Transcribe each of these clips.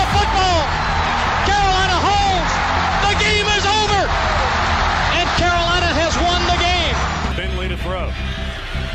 the football. Carolina holds. The game is over. And Carolina has won the game. Finley to throw.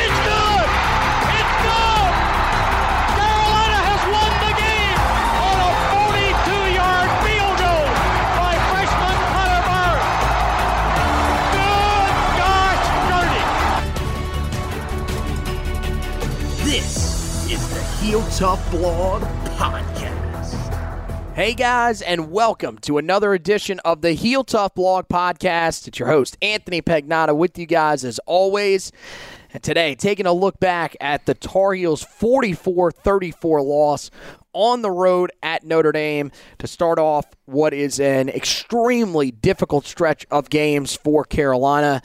It's good. It's good. Carolina has won the game on a 42-yard field goal by freshman Connor Barth. Good gosh dirty. This is the Heel Tough Blog Podcast. Hey guys, and welcome to another edition of the Heel Tough Blog Podcast. It's your host, Anthony Pagnotta, with you guys as always. And today, taking a look back at the Tar Heels' 44-34 loss on the road at Notre Dame to start off what is an extremely difficult stretch of games for Carolina.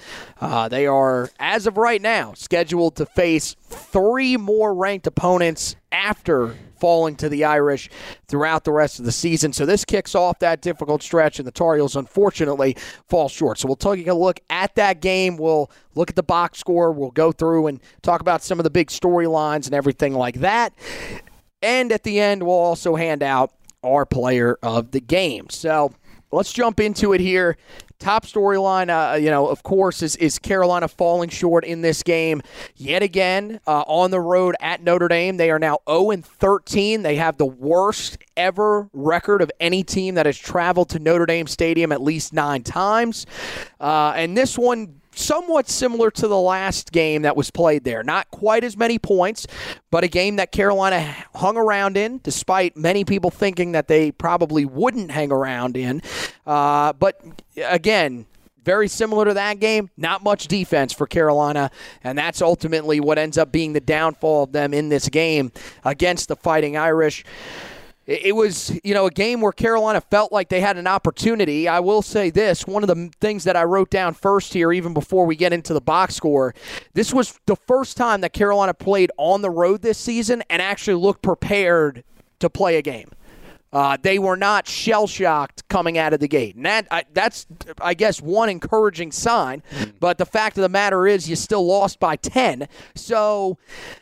They are, as of right now, scheduled to face three more ranked opponents after falling to the Irish throughout the rest of the season. So this kicks off that difficult stretch, and the Tar Heels, unfortunately, fall short. So we'll take a look at that game. We'll look at the box score. We'll go through and talk about some of the big storylines and everything like that. And at the end, we'll also hand out our player of the game. So let's jump into it here. Top storyline, of course, is Carolina falling short in this game yet again on the road at Notre Dame. They are now 0-13. They have the worst ever record of any team that has traveled to Notre Dame Stadium at least 9 times. And this one, somewhat similar to the last game that was played there. Not quite as many points, but a game that Carolina hung around in, despite many people thinking that they probably wouldn't hang around in. But again, very similar to that game, not much defense for Carolina, and that's ultimately what ends up being the downfall of them in this game against the Fighting Irish. It was, a game where Carolina felt like they had an opportunity. I will say this, one of the things that I wrote down first here, even before we get into the box score, this was the first time that Carolina played on the road this season and actually looked prepared to play a game. They were not shell-shocked coming out of the gate. And that's one encouraging sign. But the fact of the matter is you still lost by 10. So,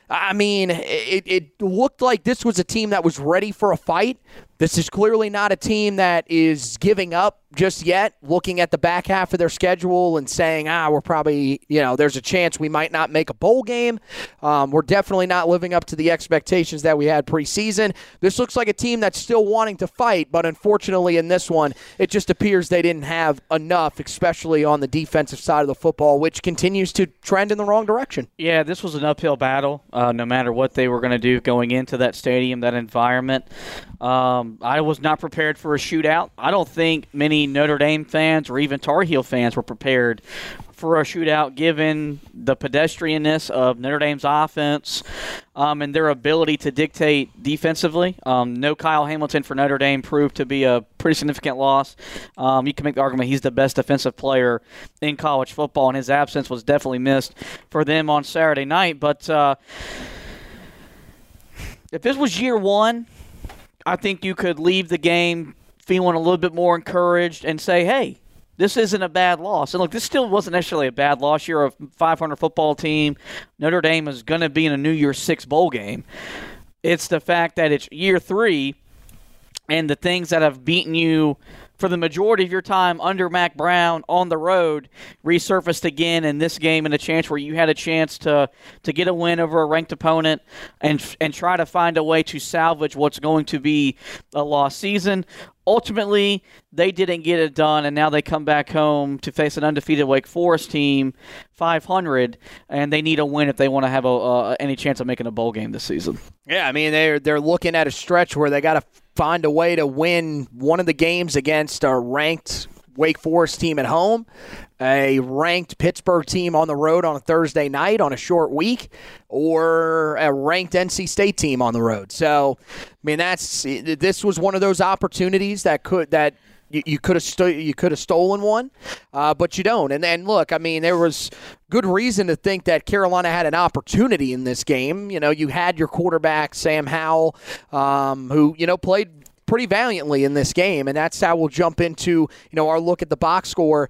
it looked like this was a team that was ready for a fight. This is clearly not a team that is giving up just yet, looking at the back half of their schedule and saying, we're probably, there's a chance we might not make a bowl game. We're definitely not living up to the expectations that we had preseason. This looks like a team that's still wanting to fight, but unfortunately in this one, it just appears they didn't have enough, especially on the defensive side of the football, which continues to trend in the wrong direction. Yeah, this was an uphill battle, no matter what they were going to do going into that stadium, that environment. I was not prepared for a shootout. I don't think many Notre Dame fans or even Tar Heel fans were prepared for a shootout given the pedestrianness of Notre Dame's offense and their ability to dictate defensively. No Kyle Hamilton for Notre Dame proved to be a pretty significant loss. You can make the argument he's the best defensive player in college football, and his absence was definitely missed for them on Saturday night. But if this was year one, I think you could leave the game feeling a little bit more encouraged and say, hey, This isn't a bad loss. And, look, this still wasn't necessarily a bad loss. You're a 500 football team. Notre Dame is going to be in a New Year's Six bowl game. It's the fact that it's year three and the things that have beaten you for the majority of your time under Mack Brown on the road resurfaced again in this game in a chance where you had a chance to get a win over a ranked opponent and try to find a way to salvage what's going to be a lost season. Ultimately, they didn't get it done, and now they come back home to face an undefeated Wake Forest team, 500, and they need a win if they want to have any chance of making a bowl game this season. Yeah, I mean, they're looking at a stretch where they got to find a way to win one of the games against a ranked Wake Forest team at home, a ranked Pittsburgh team on the road on a Thursday night on a short week, or a ranked NC State team on the road. So, I mean, this was one of those opportunities that you could have stolen one, but you don't. And look, I mean, there was good reason to think that Carolina had an opportunity in this game. You know, you had your quarterback Sam Howell, who played pretty valiantly in this game, and that's how we'll jump into our look at the box score.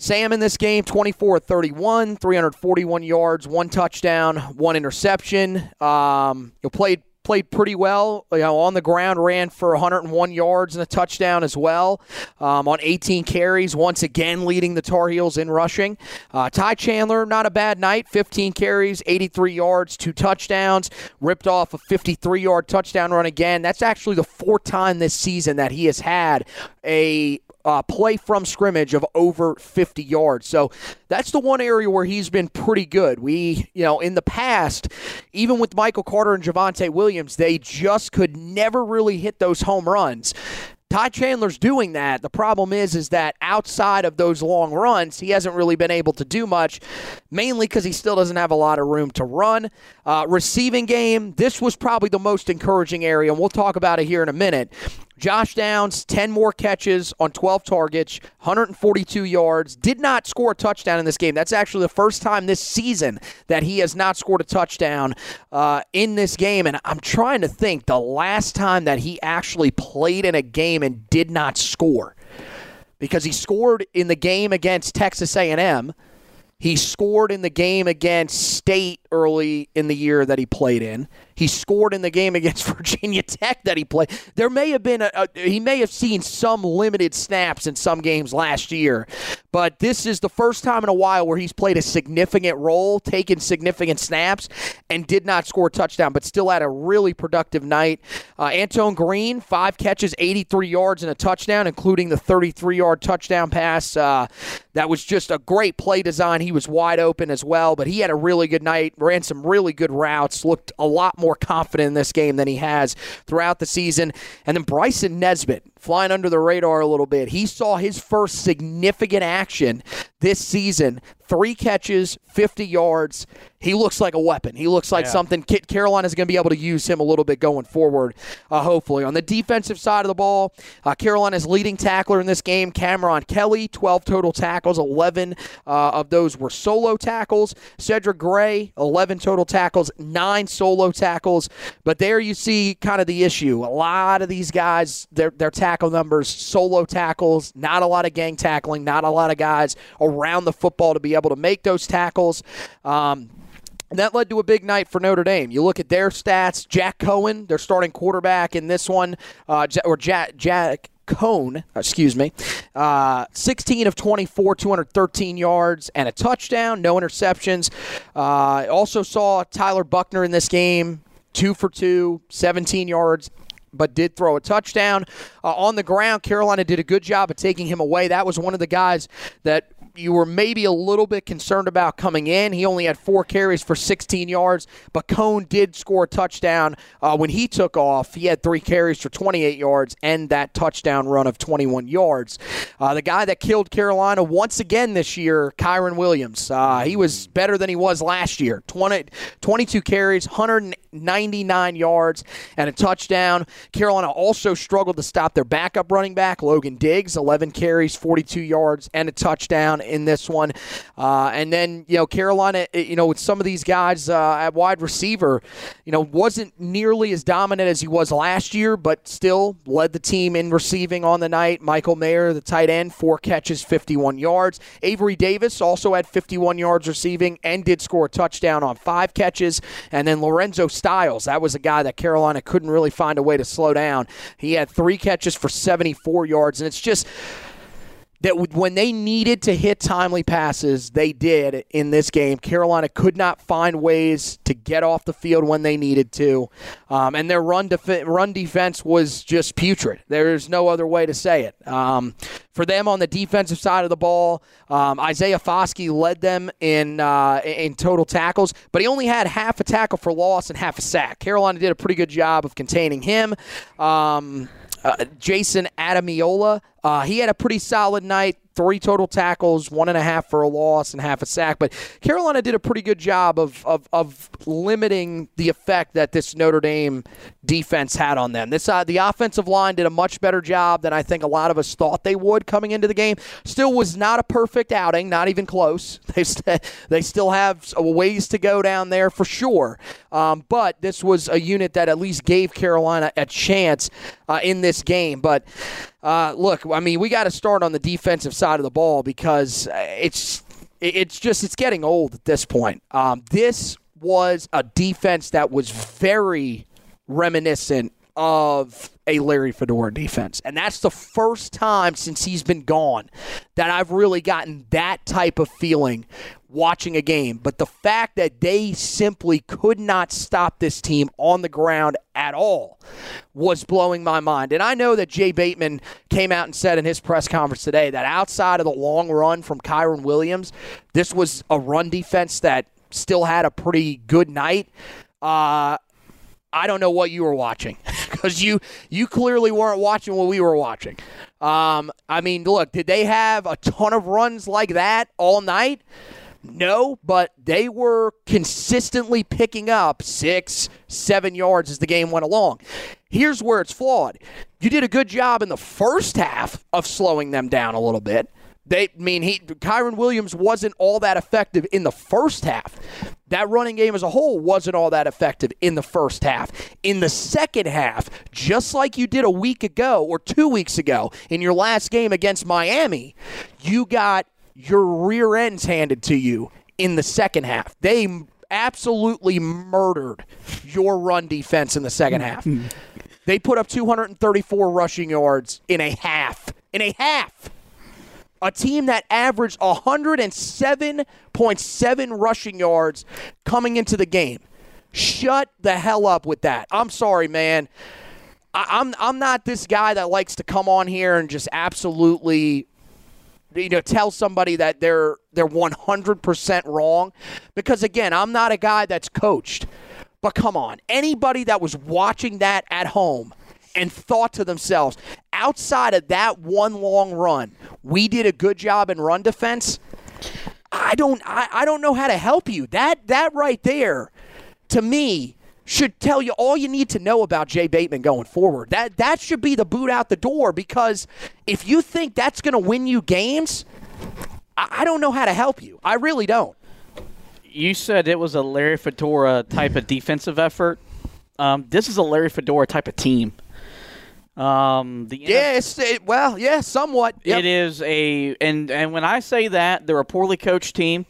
Sam in this game, 24 of 31, 341 yards, 1 touchdown, 1 interception. Played pretty well, on the ground, ran for 101 yards and a touchdown as well, on 18 carries, once again leading the Tar Heels in rushing. Ty Chandler, not a bad night, 15 carries, 83 yards, 2 touchdowns, ripped off a 53-yard touchdown run again. That's actually the 4th time this season that he has had a play from scrimmage of over 50 yards. So that's the one area where he's been pretty good. We, in the past, even with Michael Carter and Javonte Williams, they just could never really hit those home runs. Ty Chandler's doing that. The problem is that outside of those long runs, he hasn't really been able to do much, mainly because he still doesn't have a lot of room to run. Receiving game, this was probably the most encouraging area, and we'll talk about it here in a minute. Josh Downs, 10 more catches on 12 targets, 142 yards, did not score a touchdown in this game. That's actually the first time this season that he has not scored a touchdown in this game, and I'm trying to think the last time that he actually played in a game and did not score, because he scored in the game against Texas A&M. He scored in the game against State early in the year that he played in. He scored in the game against Virginia Tech that he played. There may have been he may have seen some limited snaps in some games last year, but this is the first time in a while where he's played a significant role, taken significant snaps, and did not score a touchdown, but still had a really productive night. Antoine Green, 5 catches, 83 yards, and a touchdown, including the 33-yard touchdown pass. That was just a great play design. He was wide open as well, but he had a really good night, ran some really good routes, looked a lot more confident in this game than he has throughout the season. And then Bryson Nesbitt, flying under the radar a little bit. He saw his first significant action this season, 3 catches, 50 yards. He looks like a weapon. He looks like something. Carolina's going to be able to use him a little bit going forward, hopefully. On the defensive side of the ball, Carolina's leading tackler in this game, Cameron Kelly, 12 total tackles, 11 of those were solo tackles. Cedric Gray, 11 total tackles, 9 solo tackles. But there you see kind of the issue. A lot of these guys, their tackle numbers, solo tackles, not a lot of gang tackling, not a lot of guys around the football to be able to make those tackles. And that led to a big night for Notre Dame. You look at their stats, Jack Coan, their starting quarterback in this one, Jack Coan, 16 of 24, 213 yards and a touchdown, no interceptions. Also saw Tyler Buckner in this game, 2 for 2, 17 yards, but did throw a touchdown. On the ground, Carolina did a good job of taking him away. That was one of the guys that you were maybe a little bit concerned about coming in. He only had 4 carries for 16 yards, but Coan did score a touchdown when he took off. He had 3 carries for 28 yards and that touchdown run of 21 yards. The guy that killed Carolina once again this year, Kyren Williams. He was better than he was last year. 22 carries, 199 yards, and a touchdown. Carolina also struggled to stop their backup running back, Logan Diggs, 11 carries, 42 yards, and a touchdown. in this one. And then, you know, Carolina, you know, with some of these guys at wide receiver, you know, wasn't nearly as dominant as he was last year, but still led the team in receiving on the night. Michael Mayer, the tight end, 4 catches, 51 yards. Avery Davis also had 51 yards receiving and did score a touchdown on 5 catches. And then Lorenzo Styles, that was a guy that Carolina couldn't really find a way to slow down. He had 3 catches for 74 yards, and it's just that when they needed to hit timely passes, they did in this game. Carolina could not find ways to get off the field when they needed to. And their run defense was just putrid. There's no other way to say it. For them on the defensive side of the ball, Isaiah Foskey led them in total tackles, but he only had half a tackle for loss and half a sack. Carolina did a pretty good job of containing him. Jason Adamiola, he had a pretty solid night, 3 total tackles, 1.5 for a loss and half a sack. But Carolina did a pretty good job of limiting the effect that this Notre Dame defense had on them. This the offensive line did a much better job than I think a lot of us thought they would coming into the game. Still was not a perfect outing, not even close. They still have ways to go down there for sure. But this was a unit that at least gave Carolina a chance in this game. But look, I mean, we got to start on the defensive side of the ball because it's getting old at this point. This was a defense that was very reminiscent of a Larry Fedora defense, and that's the first time since he's been gone that I've really gotten that type of feeling watching a game. But the fact that they simply could not stop this team on the ground at all was blowing my mind. And I know that Jay Bateman came out and said in his press conference today that outside of the long run from Kyren Williams, this was a run defense that still had a pretty good night. I don't know what you were watching because you clearly weren't watching what we were watching. I mean, look, did they have a ton of runs like that all night? No, but they were consistently picking up 6-7 yards as the game went along. Here's where it's flawed. You did a good job in the first half of slowing them down a little bit. Kyren Williams wasn't all that effective in the first half. That running game as a whole wasn't all that effective in the first half. In the second half, just like you did a week ago or 2 weeks ago in your last game against Miami, you got your rear ends handed to you in the second half. They absolutely murdered your run defense in the second half. They put up 234 rushing yards in a half. In a half! A team that averaged 107.7 rushing yards coming into the game. Shut the hell up with that. I'm sorry, man. I'm not this guy that likes to come on here and just absolutely, you know, tell somebody that they're 100% wrong. Because, again, I'm not a guy that's coached. But come on, anybody that was watching that at home and thought to themselves, outside of that one long run, we did a good job in run defense. I don't know how to help you. That right there, to me, should tell you all you need to know about Jay Bateman going forward. That should be the boot out the door, because if you think that's going to win you games, I don't know how to help you. I really don't. You said it was a Larry Fedora type of defensive effort. This is a Larry Fedora type of team. Somewhat. Yep. It is and when I say that, they're a poorly coached team.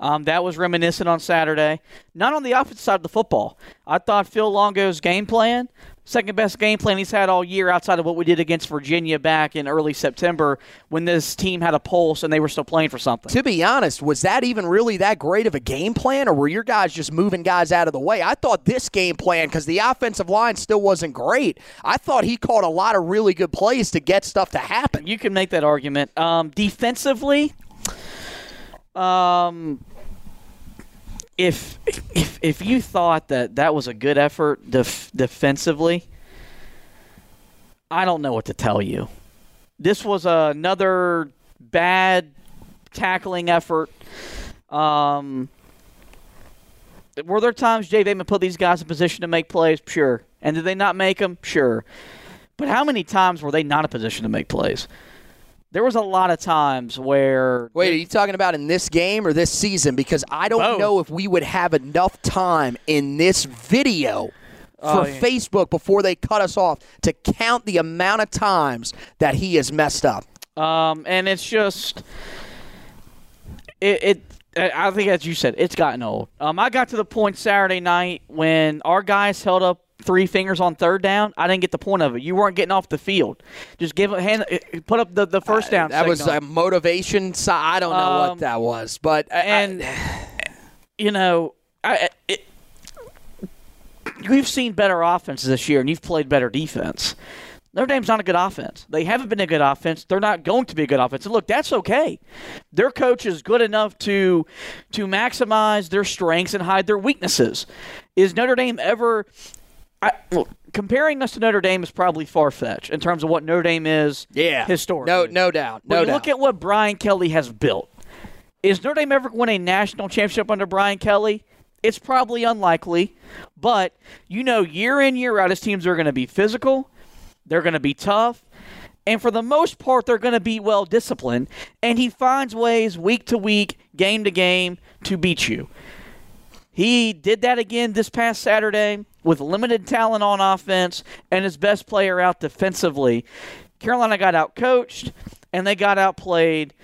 That was reminiscent on Saturday. Not on the offensive side of the football. I thought Phil Longo's game plan, second best game plan he's had all year outside of what we did against Virginia back in early September when this team had a pulse and they were still playing for something. To be honest, was that even really that great of a game plan, or were your guys just moving guys out of the way? I thought this game plan, because the offensive line still wasn't great, I thought he caught a lot of really good plays to get stuff to happen. You can make that argument. Defensively, if you thought that was a good effort defensively, I don't know what to tell you. This was another bad tackling effort. Were there times Jay Bateman put these guys in position to make plays? Sure. And did they not make them? Sure. But how many times were they not in position to make plays? there was a lot of times where... Wait, are you talking about in this game or this season? Because I don't know if we would have enough time in this video for Facebook before they cut us off to count the amount of times that he has messed up. And it's just... I think, as you said, it's gotten old. I got to the point Saturday night when our guys held up three fingers on third down. I didn't get the point of it. You weren't getting off the field. Just give a hand, put up the first down. That signal. Was a motivation. So I don't know what that was, but we've seen better offenses this year, and you've played better defense. Notre Dame's not a good offense. They haven't been a good offense. They're not going to be a good offense. And look, that's okay. Their coach is good enough to maximize their strengths and hide their weaknesses. Is Notre Dame ever comparing us to Notre Dame is probably far-fetched in terms of what Notre Dame is historically. No doubt. Look at what Brian Kelly has built. Is Notre Dame ever win a national championship under Brian Kelly? It's probably unlikely. But, you know, year in, year out, his teams are going to be physical. They're going to be tough, and for the most part, they're going to be well-disciplined, and he finds ways week to week, game to game, to beat you. He did that again this past Saturday with limited talent on offense and his best player out defensively. Carolina got out-coached, and they got outplayed,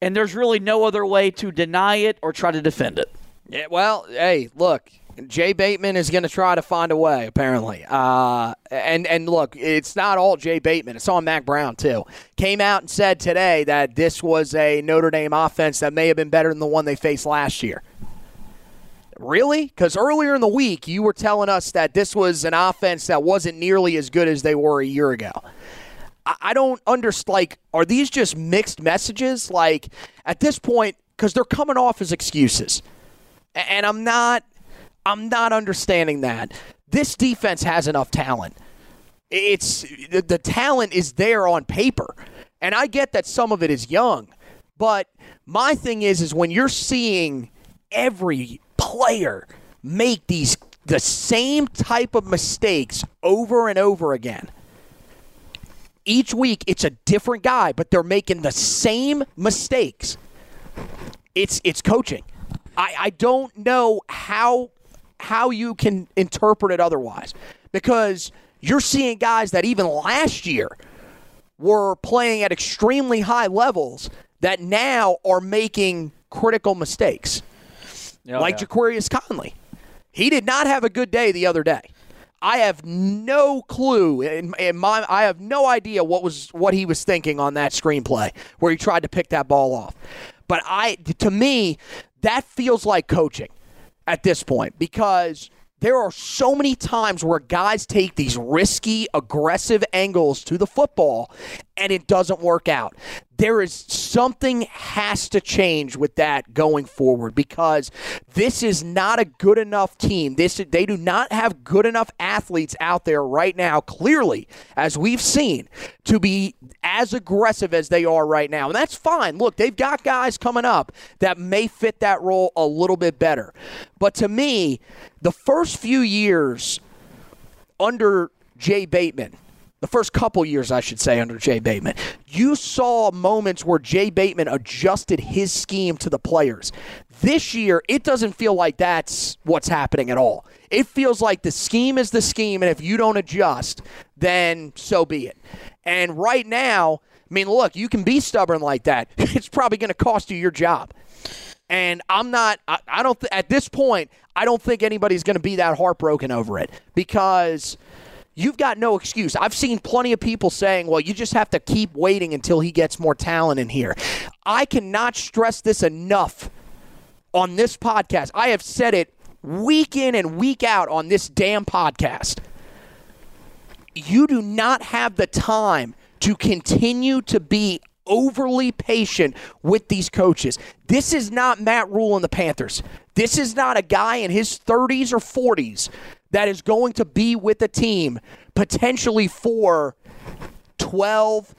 and there's really no other way to deny it or try to defend it. Yeah, well, hey, look. Jay Bateman is going to try to find a way, apparently. And look, it's not all Jay Bateman. It's on Mack Brown, too. Came out and said today that this was a Notre Dame offense that may have been better than the one they faced last year. Really? Because earlier in the week, you were telling us that this was an offense that wasn't nearly as good as they were a year ago. I don't understand. Like, are these just mixed messages? Like, at this point, because they're coming off as excuses. And I'm not understanding that. This defense has enough talent. It's the talent is there on paper. And I get that some of it is young. But my thing is when you're seeing every player make the same type of mistakes over and over again, each week it's a different guy, but they're making the same mistakes. It's coaching. I don't know how you can interpret it otherwise, because you're seeing guys that even last year were playing at extremely high levels that now are making critical mistakes, Jaquarius Conley. He did not have a good day the other day. I have no clue. I have no idea what he was thinking on that screenplay where he tried to pick that ball off. But to me, that feels like coaching at this point, because there are so many times where guys take these risky, aggressive angles to the football and it doesn't work out. There is something has to change with that going forward, because this is not a good enough team. They do not have good enough athletes out there right now, clearly, as we've seen, to be as aggressive as they are right now. And that's fine. Look, they've got guys coming up that may fit that role a little bit better. But to me, the first few years under Jay Bateman, the first couple years, I should say, under Jay Bateman, you saw moments where Jay Bateman adjusted his scheme to the players. This year, it doesn't feel like that's what's happening at all. It feels like the scheme is the scheme, and if you don't adjust, then so be it. And right now, I mean, look, you can be stubborn like that. It's probably going to cost you your job. And at this point, I don't think anybody's going to be that heartbroken over it, because you've got no excuse. I've seen plenty of people saying, well, you just have to keep waiting until he gets more talent in here. I cannot stress this enough on this podcast. I have said it week in and week out on this damn podcast. You do not have the time to continue to be overly patient with these coaches. This is not Matt Rule and the Panthers. This is not a guy in his 30s or 40s that is going to be with the team potentially for 12,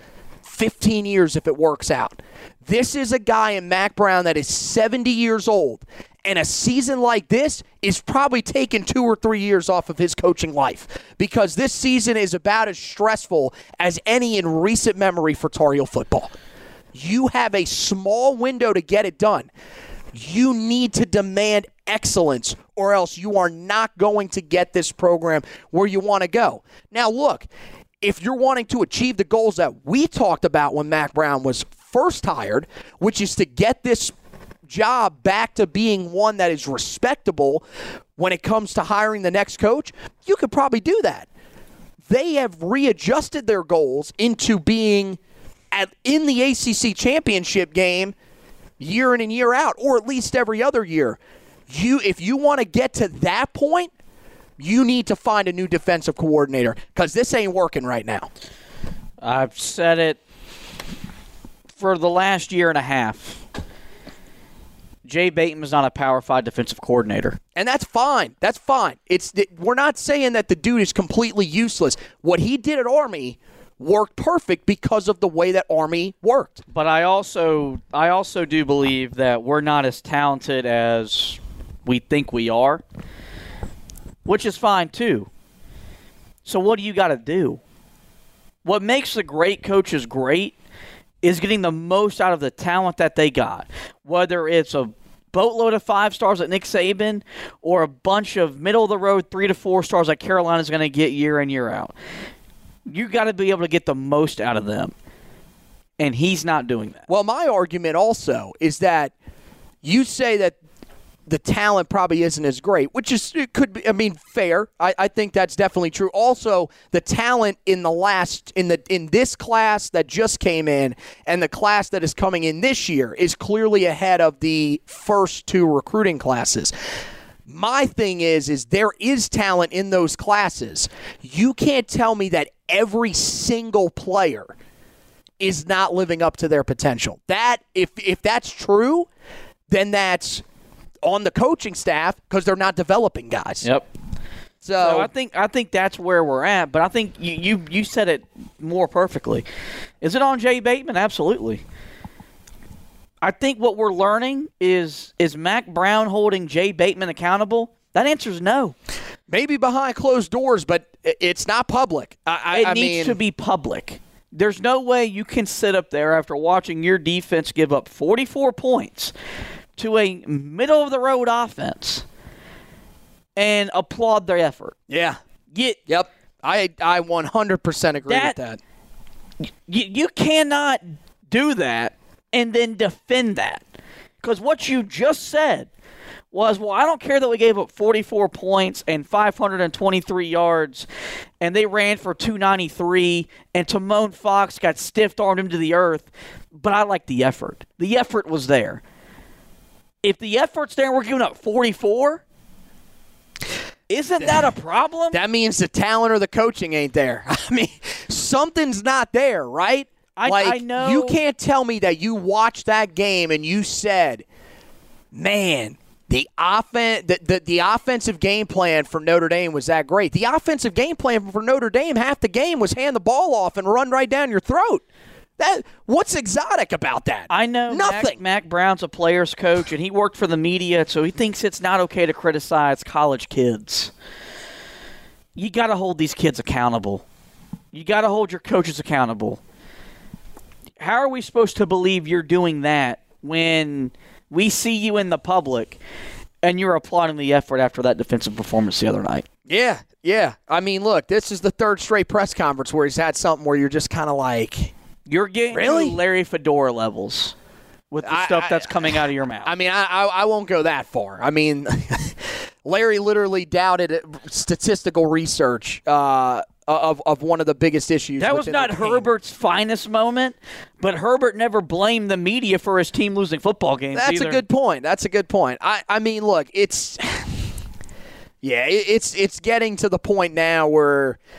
15 years if it works out. This is a guy in Mack Brown that is 70 years old, and a season like this is probably taking 2 or 3 years off of his coaching life, because this season is about as stressful as any in recent memory for Tar Heel football. You have a small window to get it done. You need to demand excellence, or else you are not going to get this program where you want to go. Now, look, if you're wanting to achieve the goals that we talked about when Mack Brown was first hired, which is to get this job back to being one that is respectable when it comes to hiring the next coach, you could probably do that. They have readjusted their goals into being in the ACC championship game year in and year out, or at least every other year. If you want to get to that point, you need to find a new defensive coordinator, because this ain't working right now. I've said it for the last year and a half. Jay Bateman is not a Power 5 defensive coordinator. And that's fine. That's fine. We're not saying that the dude is completely useless. What he did at Army worked perfect because of the way that Army worked. But I also do believe that we're not as talented as we think we are, which is fine too. So what do you got to do? What makes the great coaches great is getting the most out of the talent that they got. Whether it's a boatload of 5 stars at Nick Saban or a bunch of middle-of-the-road 3 to 4 stars that Carolina's going to get year in, year out. You got to be able to get the most out of them. And he's not doing that. Well, my argument also is that you say that the talent probably isn't as great, which is, it could be, I mean, fair. I think that's definitely true. Also, the talent in this class that just came in and the class that is coming in this year is clearly ahead of the first two recruiting classes. My thing is there is talent in those classes. You can't tell me that every single player is not living up to their potential. That if that's true, then that's on the coaching staff, because they're not developing guys. Yep. So I think that's where we're at, but I think you said it more perfectly. Is it on Jay Bateman? Absolutely. I think what we're learning is Mack Brown holding Jay Bateman accountable? That answer is no. Maybe behind closed doors, but it's not public. It needs to be public. There's no way you can sit up there after watching your defense give up 44 points to a middle-of-the-road offense and applaud their effort. Yeah. Yep. I 100% agree with that. You cannot do that and then defend that. Because what you just said was, well, I don't care that we gave up 44 points and 523 yards, and they ran for 293, and Tomon Fox got stiff-armed him to the earth, but I like the effort. The effort was there. If the effort's there, we're giving up 44? Isn't that a problem? That means the talent or the coaching ain't there. I mean, something's not there, right? I know. You can't tell me that you watched that game and you said, man, the offensive game plan for Notre Dame was that great. The offensive game plan for Notre Dame half the game was hand the ball off and run right down your throat. What's exotic about that? I know. Nothing. Mack Brown's a player's coach, and he worked for the media, so he thinks it's not okay to criticize college kids. You got to hold these kids accountable. You got to hold your coaches accountable. How are we supposed to believe you're doing that when we see you in the public and you're applauding the effort after that defensive performance the other night? Yeah. I mean, look, this is the third straight press conference where he's had something where you're just kind of like, you're getting really Larry Fedora levels with the stuff that's coming out of your mouth. I mean, I won't go that far. I mean, Larry literally doubted statistical research of one of the biggest issues. That was not Herbert's finest moment, but Hubert never blamed the media for his team losing football games either. That's a good point. I mean, look, it's – yeah, it's getting to the point now where –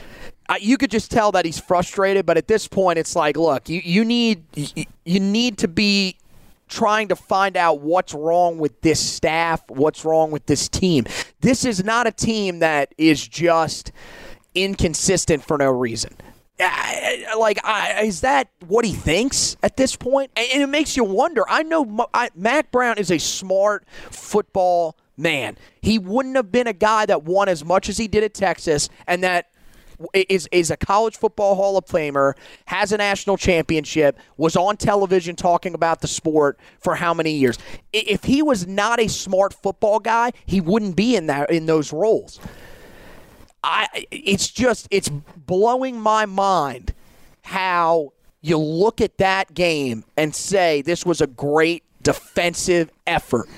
you could just tell that he's frustrated, but at this point, it's like, look, you need to be trying to find out what's wrong with this staff, what's wrong with this team. This is not a team that is just inconsistent for no reason. Is that what he thinks at this point? And it makes you wonder. I know Mack Brown is a smart football man. He wouldn't have been a guy that won as much as he did at Texas, and that is a college football Hall of Famer, has a national championship, was on television talking about the sport for how many years. If he was not a smart football guy, he wouldn't be in those roles. It's blowing my mind how you look at that game and say this was a great defensive effort.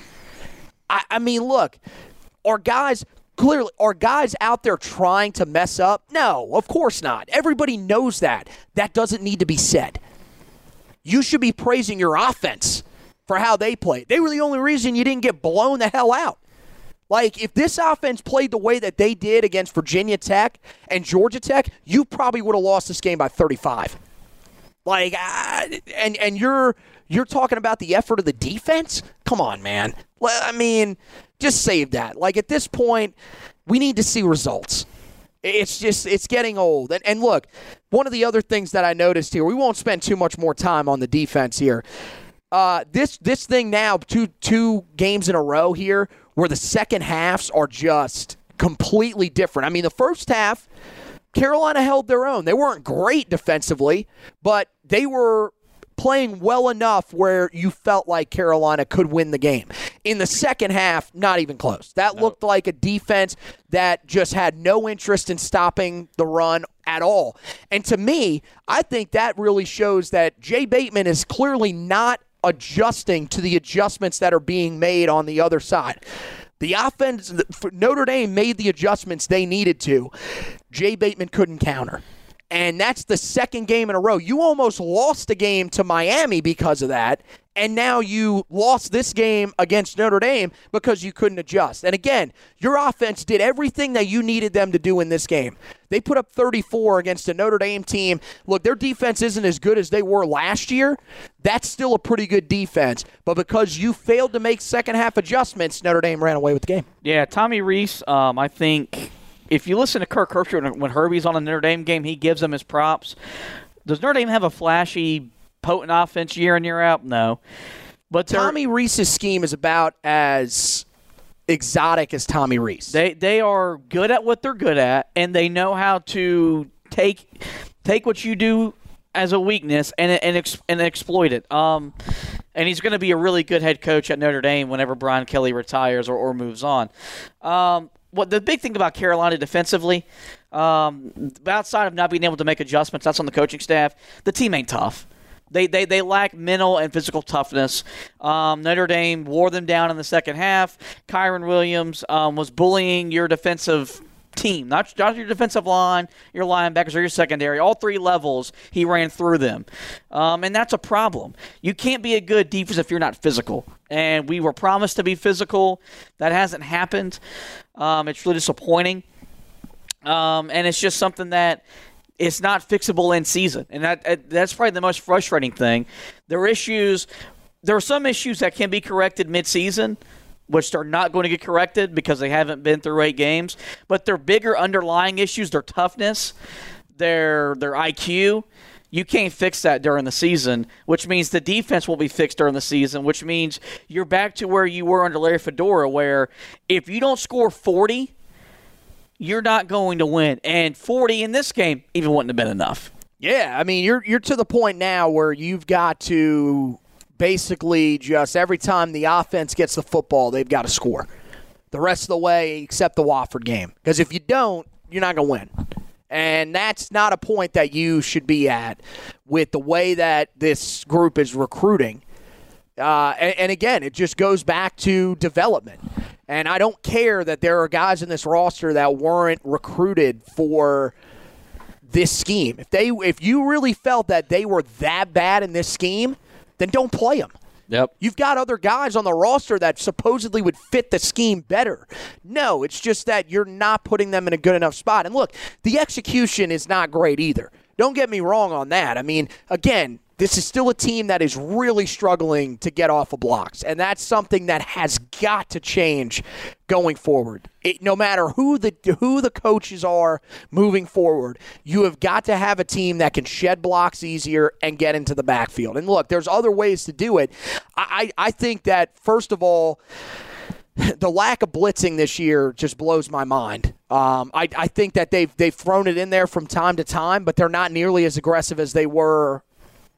I mean, look, are guys out there trying to mess up? No, of course not. Everybody knows that. That doesn't need to be said. You should be praising your offense for how they played. They were the only reason you didn't get blown the hell out. Like, if this offense played the way that they did against Virginia Tech and Georgia Tech, you probably would have lost this game by 35. Like, and you're talking about the effort of the defense? Come on, man. I mean, just save that. Like, at this point, we need to see results. It's just, it's getting old. And look, one of the other things that I noticed here, we won't spend too much more time on the defense here. This thing now, two games in a row here, where the second halves are just completely different. I mean, the first half, Carolina held their own. They weren't great defensively, but they were playing well enough where you felt like Carolina could win the game. In the second half, not even close. That looked like a defense that just had no interest in stopping the run at all. And to me, I think that really shows that Jay Bateman is clearly not adjusting to the adjustments that are being made on the other side. The offense, Notre Dame made the adjustments they needed to. Jay Bateman couldn't counter. And that's the second game in a row. You almost lost the game to Miami because of that, and now you lost this game against Notre Dame because you couldn't adjust. And again, your offense did everything that you needed them to do in this game. They put up 34 against a Notre Dame team. Look, their defense isn't as good as they were last year. That's still a pretty good defense. But because you failed to make second-half adjustments, Notre Dame ran away with the game. Yeah, Tommy Rees, I think if you listen to Kirk Herbstreit, when Herbie's on a Notre Dame game, he gives them his props. Does Notre Dame have a flashy, potent offense year in, year out? No. But Tommy Rees's scheme is about as exotic as Tommy Rees. They are good at what they're good at, and they know how to take what you do as a weakness and exploit it. And he's going to be a really good head coach at Notre Dame whenever Brian Kelly retires or moves on. What the big thing about Carolina defensively, outside of not being able to make adjustments, that's on the coaching staff. The team ain't tough. They lack mental and physical toughness. Notre Dame wore them down in the second half. Kyren Williams was bullying your defensive team, not your defensive line, your linebackers, or your secondary. All three levels, he ran through them. And that's a problem. You can't be a good defense if you're not physical. And we were promised to be physical. That hasn't happened. It's really disappointing. And it's just something that it's not fixable in season. And that's probably the most frustrating thing. There are some issues that can be corrected mid-season, which are not going to get corrected because they haven't been through 8 games. But their bigger underlying issues, their toughness, their IQ, you can't fix that during the season, which means the defense will be fixed during the season, which means you're back to where you were under Larry Fedora, where if you don't score 40, you're not going to win. And 40 in this game even wouldn't have been enough. Yeah, I mean, you're to the point now where you've got to basically just every time the offense gets the football, they've got to score the rest of the way except the Wofford game. Because if you don't, you're not going to win. And that's not a point that you should be at with the way that this group is recruiting. And again, it just goes back to development. And I don't care that there are guys in this roster that weren't recruited for this scheme. If you really felt that they were that bad in this scheme, then don't play them. Yep. You've got other guys on the roster that supposedly would fit the scheme better. No, it's just that you're not putting them in a good enough spot. And look, the execution is not great either. Don't get me wrong on that. I mean, again, This is still a team that is really struggling to get off of blocks, and that's something that has got to change going forward. No matter who the coaches are moving forward, you have got to have a team that can shed blocks easier and get into the backfield. And look, there's other ways to do it. I think that, first of all, the lack of blitzing this year just blows my mind. I think that they've thrown it in there from time to time, but they're not nearly as aggressive as they were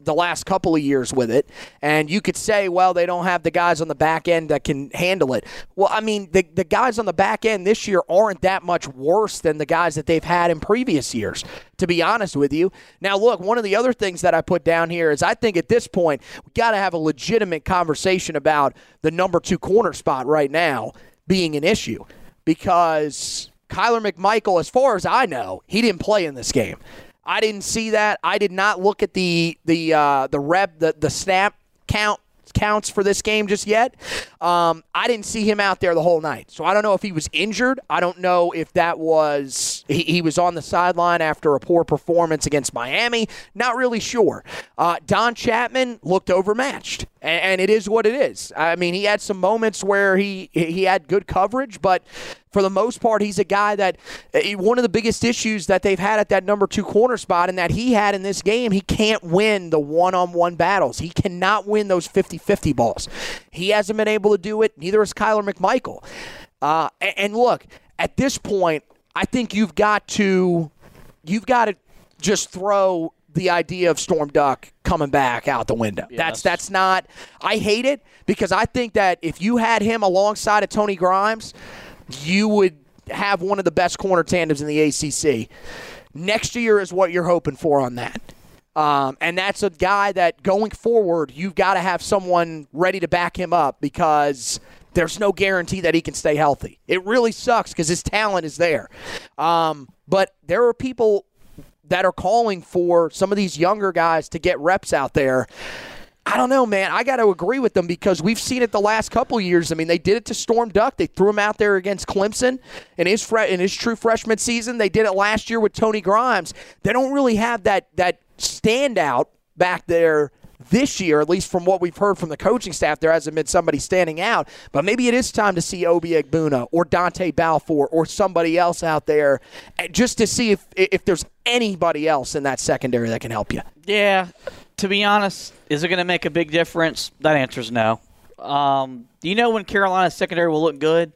the last couple of years with it. And you could say, well, they don't have the guys on the back end that can handle it. Well, I mean, the guys on the back end this year aren't that much worse than the guys that they've had in previous years, to be honest with you. Now, look, one of the other things that I put down here is I think at this point we got to have a legitimate conversation about the number two corner spot right now being an issue, because Kyler McMichael, as far as I know, he didn't play in this game. I didn't see that. I did not look at the snap counts for this game just yet. I didn't see him out there the whole night, so I don't know if he was injured. I don't know if that was he was on the sideline after a poor performance against Miami. Not really sure. Don Chapman looked overmatched, and it is what it is. I mean, he had some moments where he had good coverage, but for the most part, he's a guy that one of the biggest issues that they've had at that number two corner spot and that he had in this game, he can't win the one-on-one battles. He cannot win those 50-50 balls. He hasn't been able to do it. Neither has Kyler McMichael. And look, at this point, I think you've got to just throw the idea of Storm Duck coming back out the window. Yeah, that's not – I hate it because I think that if you had him alongside of Tony Grimes – you would have one of the best corner tandems in the ACC. Next year is what you're hoping for on that. And that's a guy that going forward, you've got to have someone ready to back him up because there's no guarantee that he can stay healthy. It really sucks because his talent is there. But there are people that are calling for some of these younger guys to get reps out there. I don't know, man. I got to agree with them because we've seen it the last couple years. I mean, they did it to Storm Duck. They threw him out there against Clemson in his true freshman season. They did it last year with Tony Grimes. They don't really have that standout back there this year, at least from what we've heard from the coaching staff. There hasn't been somebody standing out. But maybe it is time to see Obi Egbuna or Dante Balfour or somebody else out there just to see if there's anybody else in that secondary that can help you. Yeah. To be honest, is it going to make a big difference? That answer is no. You know when Carolina's secondary will look good?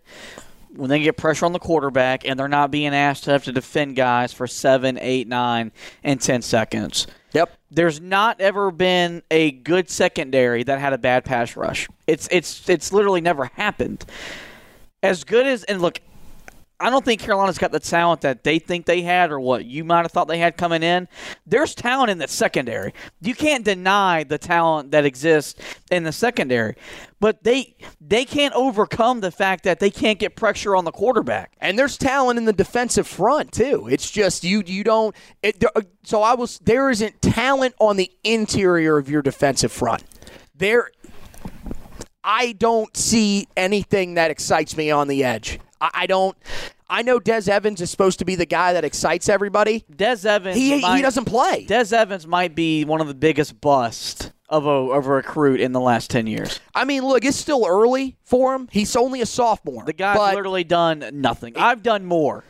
When they get pressure on the quarterback and they're not being asked to have to defend guys for 7, 8, 9, and 10 seconds. Yep. There's not ever been a good secondary that had a bad pass rush. It's literally never happened. As good as – and look – I don't think Carolina's got the talent that they think they had or what you might have thought they had coming in. There's talent in the secondary. You can't deny the talent that exists in the secondary. But they can't overcome the fact that they can't get pressure on the quarterback. And there's talent in the defensive front, too. It's just you don't – so there isn't talent on the interior of your defensive front. I don't see anything that excites me on the edge. I don't – I know Des Evans is supposed to be the guy that excites everybody. Des Evans – he doesn't play. Des Evans might be one of the biggest busts of a recruit in the last 10 years. I mean, look, it's still early for him. He's only a sophomore. The guy's literally done nothing. I've done more.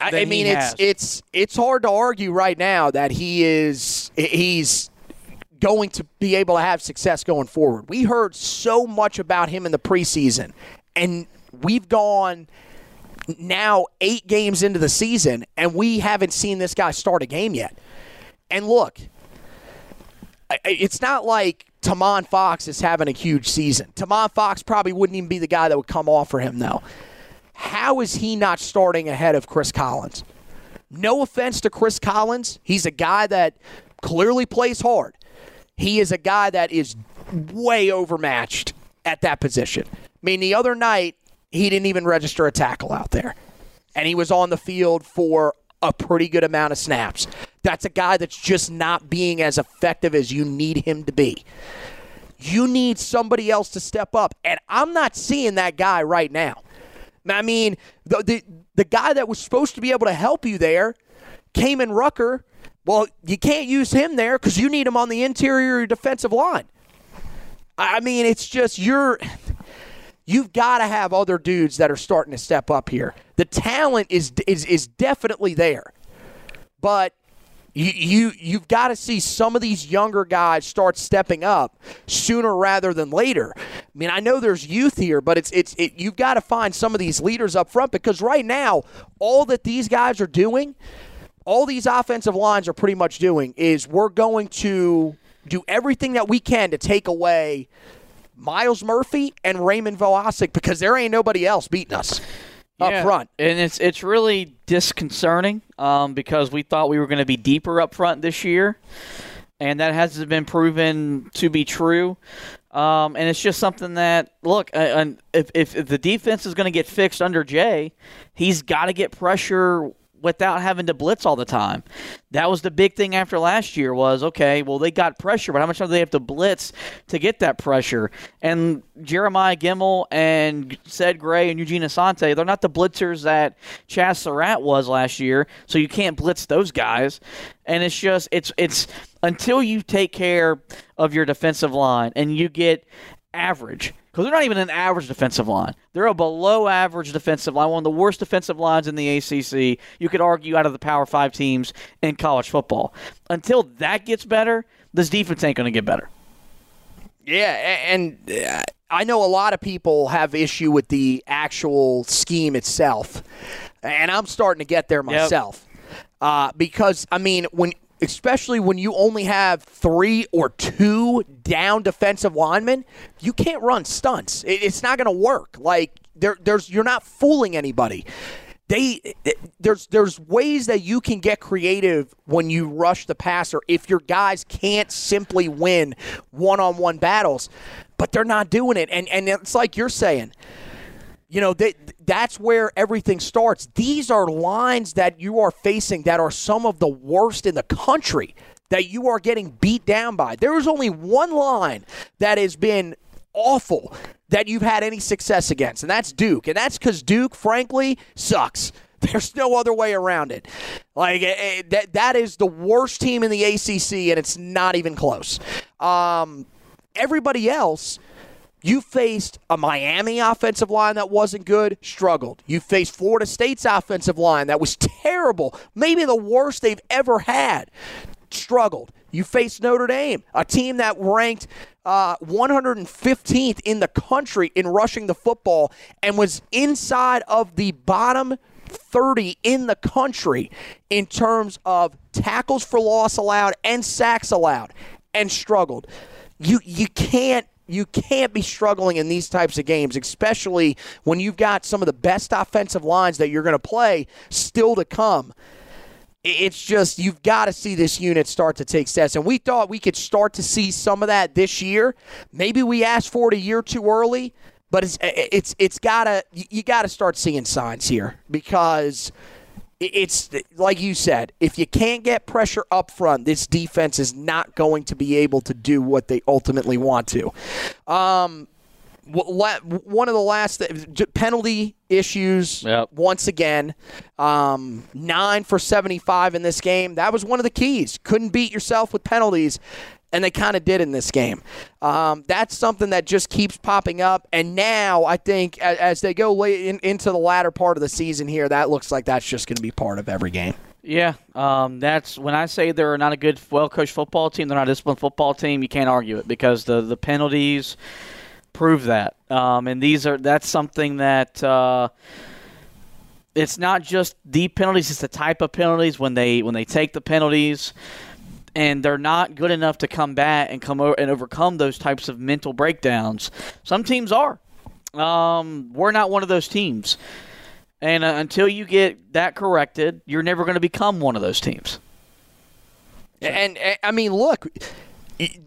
I mean, it's hard to argue right now that he's going to be able to have success going forward. We heard so much about him in the preseason, and – we've gone now 8 games into the season, and we haven't seen this guy start a game yet. And look, it's not like Tomon Fox is having a huge season. Tomon Fox probably wouldn't even be the guy that would come off for him, though. How is he not starting ahead of Chris Collins? No offense to Chris Collins. He's a guy that clearly plays hard. He is a guy that is way overmatched at that position. I mean, the other night, he didn't even register a tackle out there. And he was on the field for a pretty good amount of snaps. That's a guy that's just not being as effective as you need him to be. You need somebody else to step up. And I'm not seeing that guy right now. I mean, the guy that was supposed to be able to help you there, Kamen Rucker, Well, you can't use him there because you need him on the interior defensive line. I mean, it's just you've got to have other dudes that are starting to step up here. The talent is definitely there, but you've got to see some of these younger guys start stepping up sooner rather than later. I mean, I know there's youth here, but you've got to find some of these leaders up front, because right now all that these guys are doing, all these offensive lines are pretty much doing, is we're going to do everything that we can to take away Myles Murphy and Raymond Velasic, because there ain't nobody else beating us up front. And it's really disconcerting because we thought we were going to be deeper up front this year, and that hasn't been proven to be true. And it's just something that, look, if the defense is going to get fixed under Jay, he's got to get pressure without having to blitz all the time. That was the big thing after last year was, okay, well, they got pressure, but how much time do they have to blitz to get that pressure? And Jeremiah Gimmel and Ced Gray and Eugene Asante, they're not the blitzers that Chaz Surratt was last year, so you can't blitz those guys. And it's just, it's until you take care of your defensive line and you get average, because they're not even an average defensive line. They're a below-average defensive line, one of the worst defensive lines in the ACC, you could argue, out of the Power 5 teams in college football. Until that gets better, this defense ain't going to get better. Yeah, and I know a lot of people have issue with the actual scheme itself, and I'm starting to get there myself. Yep. Because, I mean, especially when you only have 3 or 2 down defensive linemen, you can't run stunts. It's not going to work. Like, you're not fooling anybody. There's ways that you can get creative when you rush the passer if your guys can't simply win one-on-one battles, but they're not doing it. And it's like you're saying, you know, that's where everything starts. These are lines that you are facing that are some of the worst in the country that you are getting beat down by. There is only one line that has been awful that you've had any success against, and that's Duke. And that's because Duke, frankly, sucks. There's no other way around it. Like, that is the worst team in the ACC, and it's not even close. Everybody else... You faced a Miami offensive line that wasn't good, struggled. You faced Florida State's offensive line that was terrible, maybe the worst they've ever had, struggled. You faced Notre Dame, a team that ranked 115th in the country in rushing the football and was inside of the bottom 30 in the country in terms of tackles for loss allowed and sacks allowed, and struggled. You can't be struggling in these types of games, especially when you've got some of the best offensive lines that you're going to play still to come. It's just, you've got to see this unit start to take steps. And we thought we could start to see some of that this year. Maybe we asked for it a year too early, but you got to start seeing signs here, because it's like you said, if you can't get pressure up front, this defense is not going to be able to do what they ultimately want to. One of the last penalty issues, once again, 9 for 75 in this game. That was one of the keys. Couldn't beat yourself with penalties, and they kind of did in this game. That's something that just keeps popping up. And now I think as they go into the latter part of the season here, that looks like that's just going to be part of every game. Yeah, that's when I say they're not a good, well-coached football team, they're not a disciplined football team, you can't argue it, because the penalties prove that. And that's something that it's not just the penalties, it's the type of penalties when they take the penalties. And they're not good enough to combat and come over and overcome those types of mental breakdowns. Some teams are. We're not one of those teams. And until you get that corrected, you're never going to become one of those teams. So. And I mean, look, a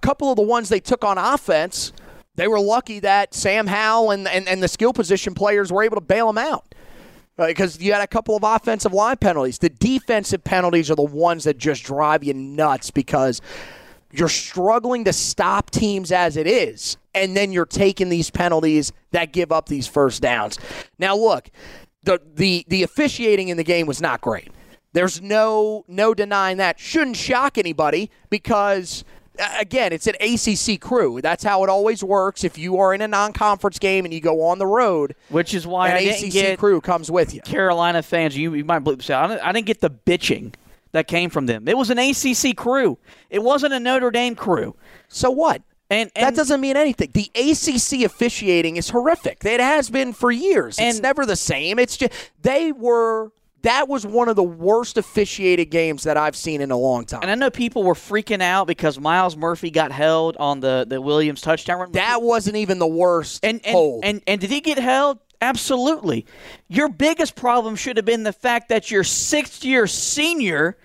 couple of the ones they took on offense, they were lucky that Sam Howell and the skill position players were able to bail them out. Because you had a couple of offensive line penalties. The defensive penalties are the ones that just drive you nuts, because you're struggling to stop teams as it is, and then you're taking these penalties that give up these first downs. Now, look, the officiating in the game was not great. There's no denying that. Shouldn't shock anybody because, again, it's an ACC crew. That's how it always works. If you are in a non-conference game and you go on the road, which is why an ACC crew comes with you. Carolina fans, you might bleep this out. I didn't get the bitching that came from them. It was an ACC crew. It wasn't a Notre Dame crew. So what? And that doesn't mean anything. The ACC officiating is horrific. It has been for years. It's never the same. It's just that was one of the worst officiated games that I've seen in a long time. And I know people were freaking out because Myles Murphy got held on the Williams touchdown run. That wasn't even the worst hold. And did he get held? Absolutely. Your biggest problem should have been the fact that your sixth-year senior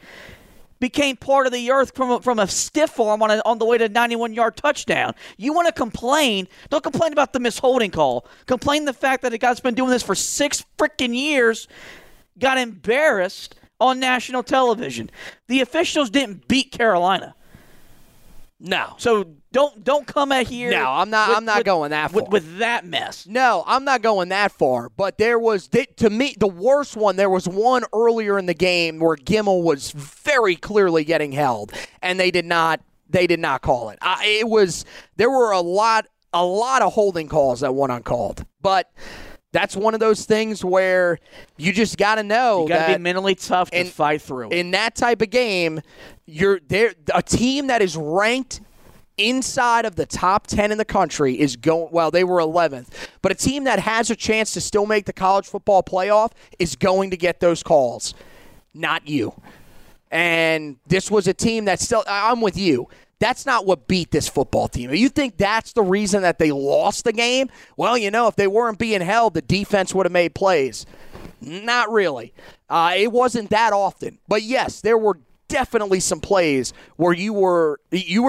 became part of the earth from a stiff arm on the way to a 91-yard touchdown. You want to complain? Don't complain about the misholding call. Complain the fact that a guy's been doing this for 6 freaking years got embarrassed on national television. The officials didn't beat Carolina. No. So don't come out here. No, I'm not going that far with that mess. No, I'm not going that far. But there was, to me, the worst one. There was one earlier in the game where Gimmel was very clearly getting held, and they did not call it. There were a lot of holding calls that went uncalled, but. That's one of those things where you just got to know you got to be mentally tough to fight through. In that type of game, a team that is ranked inside of the top 10 in the country is going – well, they were 11th. But a team that has a chance to still make the college football playoff is going to get those calls, not you. And this was a team that still – I'm with you. That's not what beat this football team. You think that's the reason that they lost the game? Well, if they weren't being held, the defense would have made plays. Not really. It wasn't that often. But, yes, there were definitely some plays where you were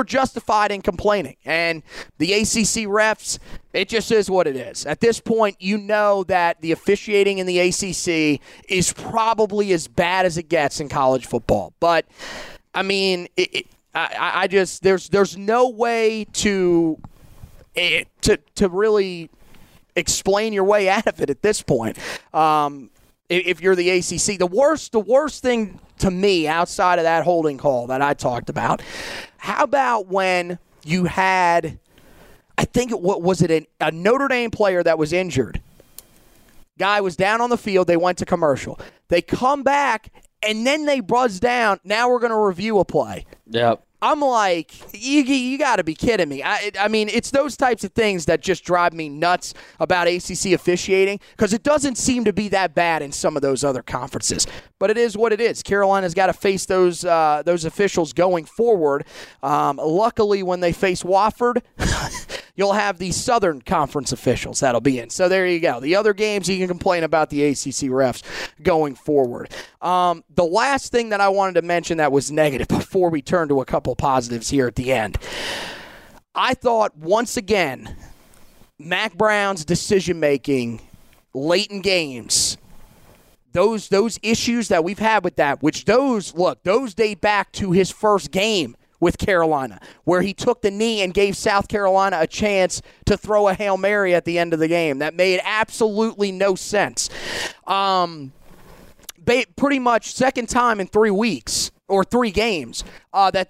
justified in complaining. And the ACC refs, it just is what it is. At this point, you know that the officiating in the ACC is probably as bad as it gets in college football. But, I mean, I just there's no way to really explain your way out of it at this point. If you're the ACC, the worst thing to me outside of that holding call that I talked about. How about when you had, I think a Notre Dame player that was injured. Guy was down on the field. They went to commercial. They come back and then they buzz down. Now we're going to review a play. Yep. I'm like, you got to be kidding me. I mean, it's those types of things that just drive me nuts about ACC officiating because it doesn't seem to be that bad in some of those other conferences. But it is what it is. Carolina's got to face those officials going forward. Luckily, when they face Wofford, you'll have the Southern Conference officials that'll be in. So there you go. The other games, you can complain about the ACC refs going forward. The last thing that I wanted to mention that was negative before we turn to a couple positives here at the end. I thought, once again, Mack Brown's decision-making late in games, those issues that we've had with that, which those date back to his first game with Carolina, where he took the knee and gave South Carolina a chance to throw a Hail Mary at the end of the game. That made absolutely no sense. Pretty much second time in 3 weeks or 3 games that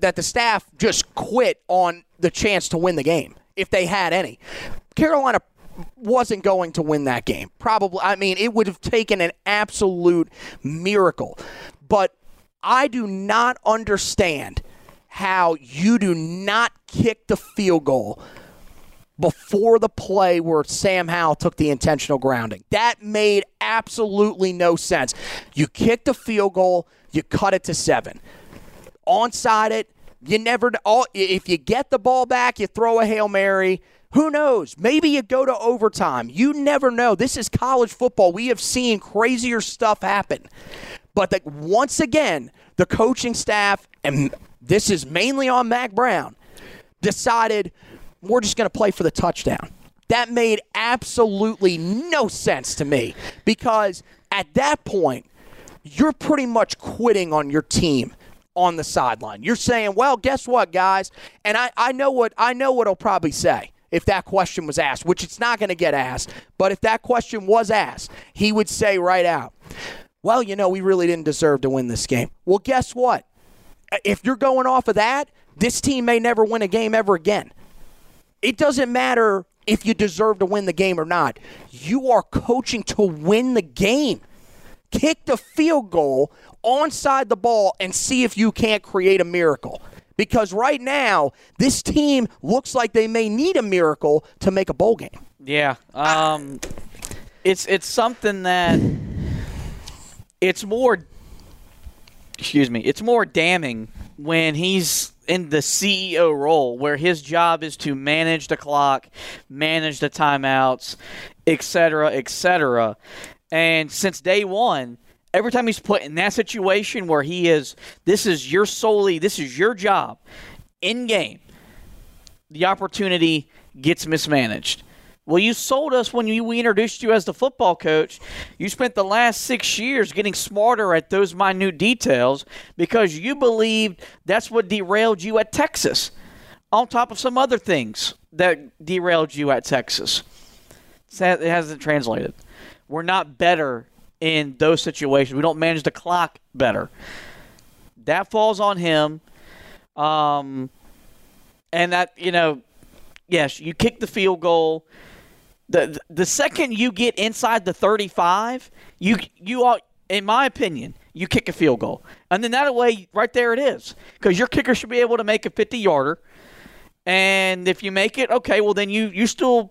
that the staff just quit on the chance to win the game, if they had any. Carolina wasn't going to win that game. Probably. I mean, it would have taken an absolute miracle. But I do not understand how you do not kick the field goal before the play where Sam Howell took the intentional grounding. That made absolutely no sense. You kick the field goal, you cut it to 7. Onside it, if you get the ball back, you throw a Hail Mary. Who knows? Maybe you go to overtime. You never know. This is college football. We have seen crazier stuff happen. But once again, the coaching staff, and this is mainly on Mack Brown, decided we're just going to play for the touchdown. That made absolutely no sense to me because at that point, you're pretty much quitting on your team on the sideline. You're saying, well, guess what, guys? And I know what he'll probably say if that question was asked, which it's not going to get asked. But if that question was asked, he would say right out, well, you know, we really didn't deserve to win this game. Well, guess what? If you're going off of that, this team may never win a game ever again. It doesn't matter if you deserve to win the game or not. You are coaching to win the game. Kick the field goal, onside the ball, and see if you can't create a miracle. Because right now, this team looks like they may need a miracle to make a bowl game. Yeah. It's something that it's more – excuse me. It's more damning when he's in the CEO role where his job is to manage the clock, manage the timeouts, et cetera, et cetera. And since day one, every time he's put in that situation where he is, this is your job, in game, the opportunity gets mismanaged. Well, you sold us when we introduced you as the football coach. You spent the last 6 years getting smarter at those minute details because you believed that's what derailed you at Texas, on top of some other things that derailed you at Texas. It hasn't translated. We're not better in those situations. We don't manage the clock better. That falls on him. And that, you know, yes, you kick the field goal. The second you get inside the 35, you are, in my opinion, you kick a field goal. And then that way, right there it is. Because your kicker should be able to make a 50-yarder. And if you make it, okay, well then you still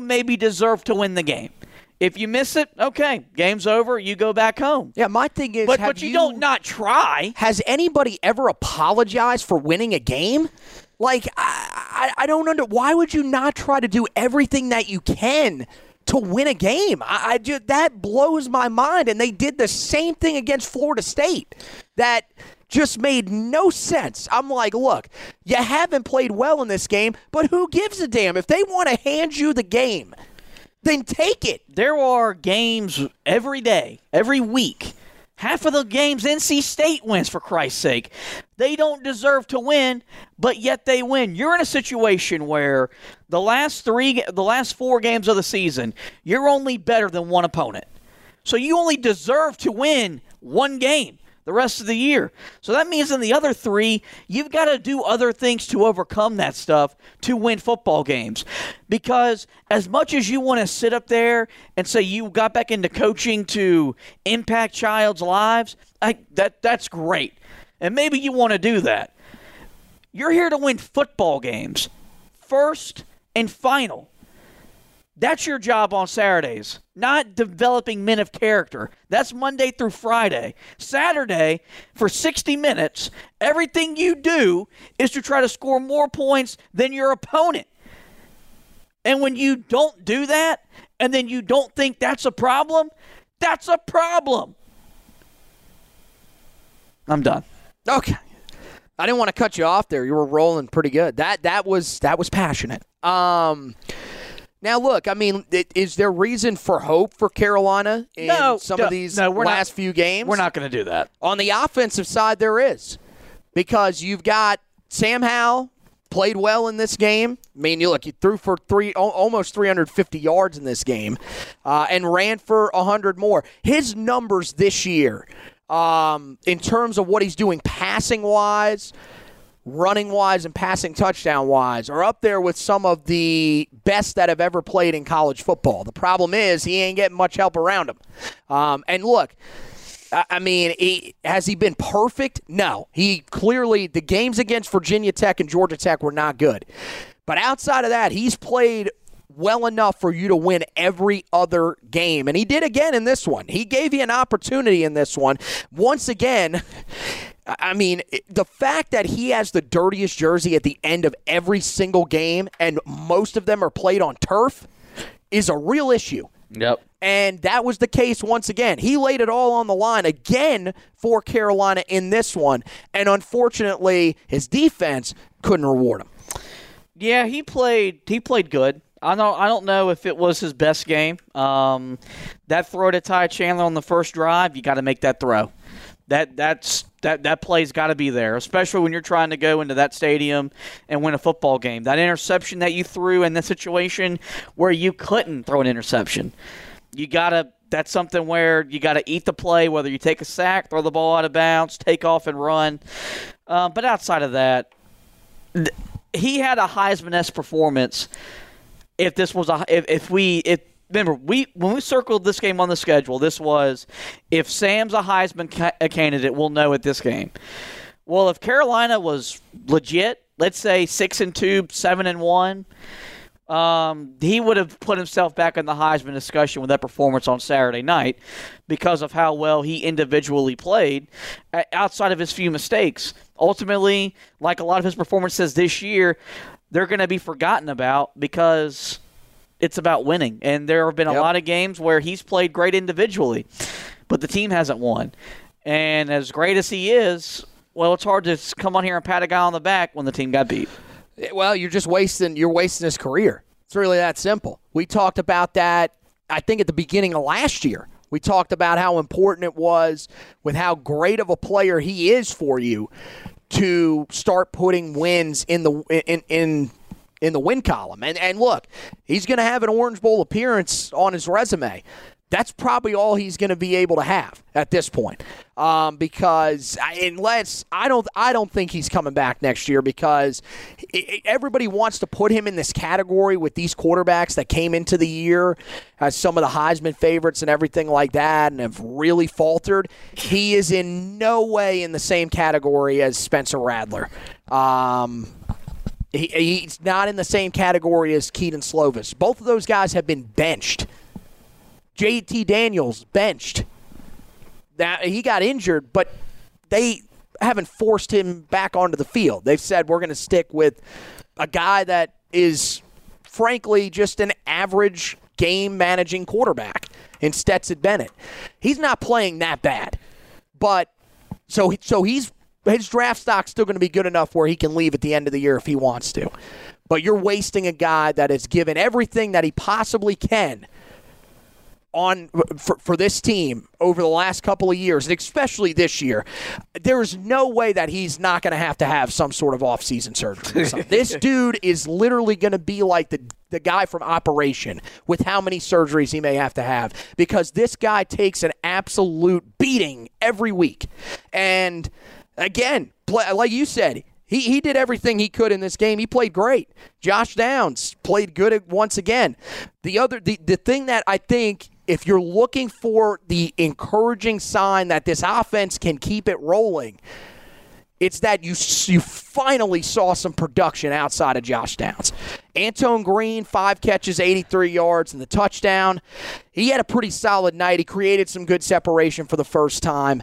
maybe deserve to win the game. If you miss it, okay, game's over. You go back home. Yeah, my thing is, but you don't not try. Has anybody ever apologized for winning a game? Like, I don't under. Why would you not try to do everything that you can to win a game? That blows my mind. And they did the same thing against Florida State. That just made no sense. I'm like, look, you haven't played well in this game, but who gives a damn? If they want to hand you the game, then take it. There are games every day, every week. Half of the games NC State wins, for Christ's sake. They don't deserve to win, but yet they win. You're in a situation where the last four games of the season, you're only better than one opponent. So you only deserve to win one game the rest of the year. So that means in the other three, you've got to do other things to overcome that stuff to win football games. Because as much as you want to sit up there and say you got back into coaching to impact child's lives, that's great. And maybe you want to do that. You're here to win football games, first and final. That's your job on Saturdays, not developing men of character. That's Monday through Friday. Saturday, for 60 minutes, everything you do is to try to score more points than your opponent. And when you don't do that, and then you don't think that's a problem, that's a problem. I'm done. Okay. I didn't want to cut you off there. You were rolling pretty good. That was passionate. Now, look, I mean, is there reason for hope for Carolina in some of these last few games? We're not going to do that. On the offensive side, there is. Because you've got Sam Howell played well in this game. I mean, look, he threw for almost 350 yards in this game and ran for 100 more. His numbers this year, in terms of what he's doing passing-wise, running-wise and passing touchdown-wise are up there with some of the best that have ever played in college football. The problem is he ain't getting much help around him. And look, I mean, has he been perfect? No. He clearly, the games against Virginia Tech and Georgia Tech were not good. But outside of that, he's played well enough for you to win every other game. And he did again in this one. He gave you an opportunity in this one. Once again, I mean, the fact that he has the dirtiest jersey at the end of every single game and most of them are played on turf is a real issue. Yep. And that was the case once again. He laid it all on the line again for Carolina in this one. And unfortunately, his defense couldn't reward him. Yeah, he played good. I don't know if it was his best game. That throw to Ty Chandler on the first drive, you got to make that throw. That play's got to be there, especially when you're trying to go into that stadium and win a football game. That interception that you threw in that situation where you couldn't throw an interception, you got to that's something where you got to eat the play, whether you take a sack, throw the ball out of bounds, take off and run. But outside of that, he had a Heisman-esque performance. If this was a, remember, when we circled this game on the schedule, this was, if Sam's a Heisman candidate, we'll know at this game. Well, if Carolina was legit, let's say 6-2, 7-1, he would have put himself back in the Heisman discussion with that performance on Saturday night because of how well he individually played outside of his few mistakes. Ultimately, like a lot of his performances this year, they're going to be forgotten about because it's about winning. And there have been a lot of games where he's played great individually, but the team hasn't won. And as great as he is, well, it's hard to come on here and pat a guy on the back when the team got beat. Well, you're just wasting his career. It's really that simple. We talked about that, I think, at the beginning of last year. We talked about how important it was with how great of a player he is for you to start putting wins in the win column. And look, he's going to have an Orange Bowl appearance on his resume. That's probably all he's going to be able to have at this point, because I don't think he's coming back next year, because everybody wants to put him in this category with these quarterbacks that came into the year as some of the Heisman favorites and everything like that and have really faltered. He is in no way in the same category as Spencer Radler. He's not in the same category as Keaton Slovis. Both of those guys have been benched. JT Daniels benched. Now, he got injured, but they haven't forced him back onto the field. They've said, we're going to stick with a guy that is, frankly, just an average game-managing quarterback in Stetson Bennett. He's not playing that bad. But so his draft stock's still going to be good enough where he can leave at the end of the year if he wants to. But you're wasting a guy that has given everything that he possibly can for this team over the last couple of years, and especially this year. There is no way that he's not going to have some sort of off-season surgery. This dude is literally going to be like the guy from Operation with how many surgeries he may have to have, because this guy takes an absolute beating every week. And again, like you said, he did everything he could in this game. He played great. Josh Downs played good once again. The thing that I think, if you're looking for the encouraging sign that this offense can keep it rolling, it's that you finally saw some production outside of Josh Downs. Antoine Green, 5 catches, 83 yards, and the touchdown. He had a pretty solid night. He created some good separation for the first time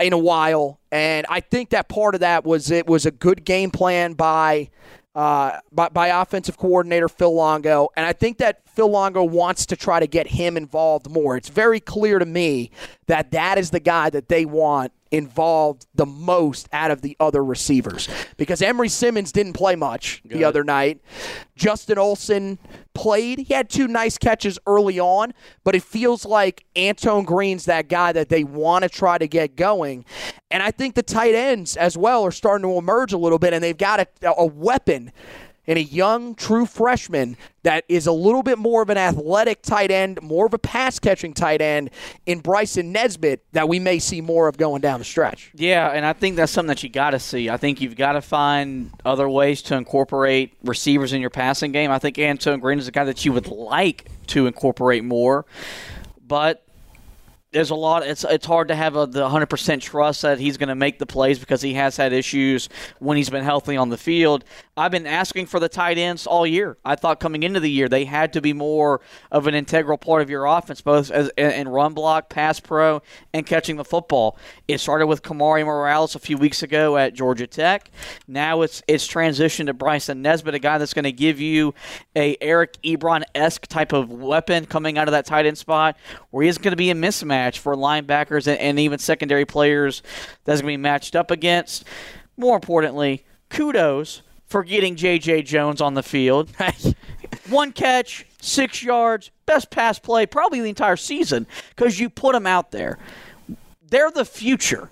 in a while, and I think that part of that was it was a good game plan by offensive coordinator Phil Longo, and I think that Phil Longo wants to try to get him involved more. It's very clear to me that is the guy that they want involved the most out of the other receivers, because Emory Simmons didn't play much the other night. Justin Olsen played. He had 2 nice catches early on, but it feels like Antoine Green's that guy that they want to try to get going. And I think the tight ends as well are starting to emerge a little bit, and they've got a weapon in a young, true freshman that is a little bit more of an athletic tight end, more of a pass-catching tight end in Bryson Nesbitt that we may see more of going down the stretch. Yeah, and I think that's something that you got to see. I think you've got to find other ways to incorporate receivers in your passing game. I think Antoine Green is a guy that you would like to incorporate more, but there's a lot. It's hard to have the 100% trust that he's going to make the plays, because he has had issues when he's been healthy on the field. I've been asking for the tight ends all year. I thought coming into the year they had to be more of an integral part of your offense, both in run block, pass pro, and catching the football. It started with Kamari Morales a few weeks ago at Georgia Tech. Now it's transitioned to Bryson Nesbitt, a guy that's going to give you a Eric Ebron-esque type of weapon coming out of that tight end spot, where he's going to be a mismatch for linebackers and even secondary players that's going to be matched up against. More importantly, kudos for getting J.J. Jones on the field. 1 catch, 6 yards, best pass play probably the entire season, because you put them out there. They're the future.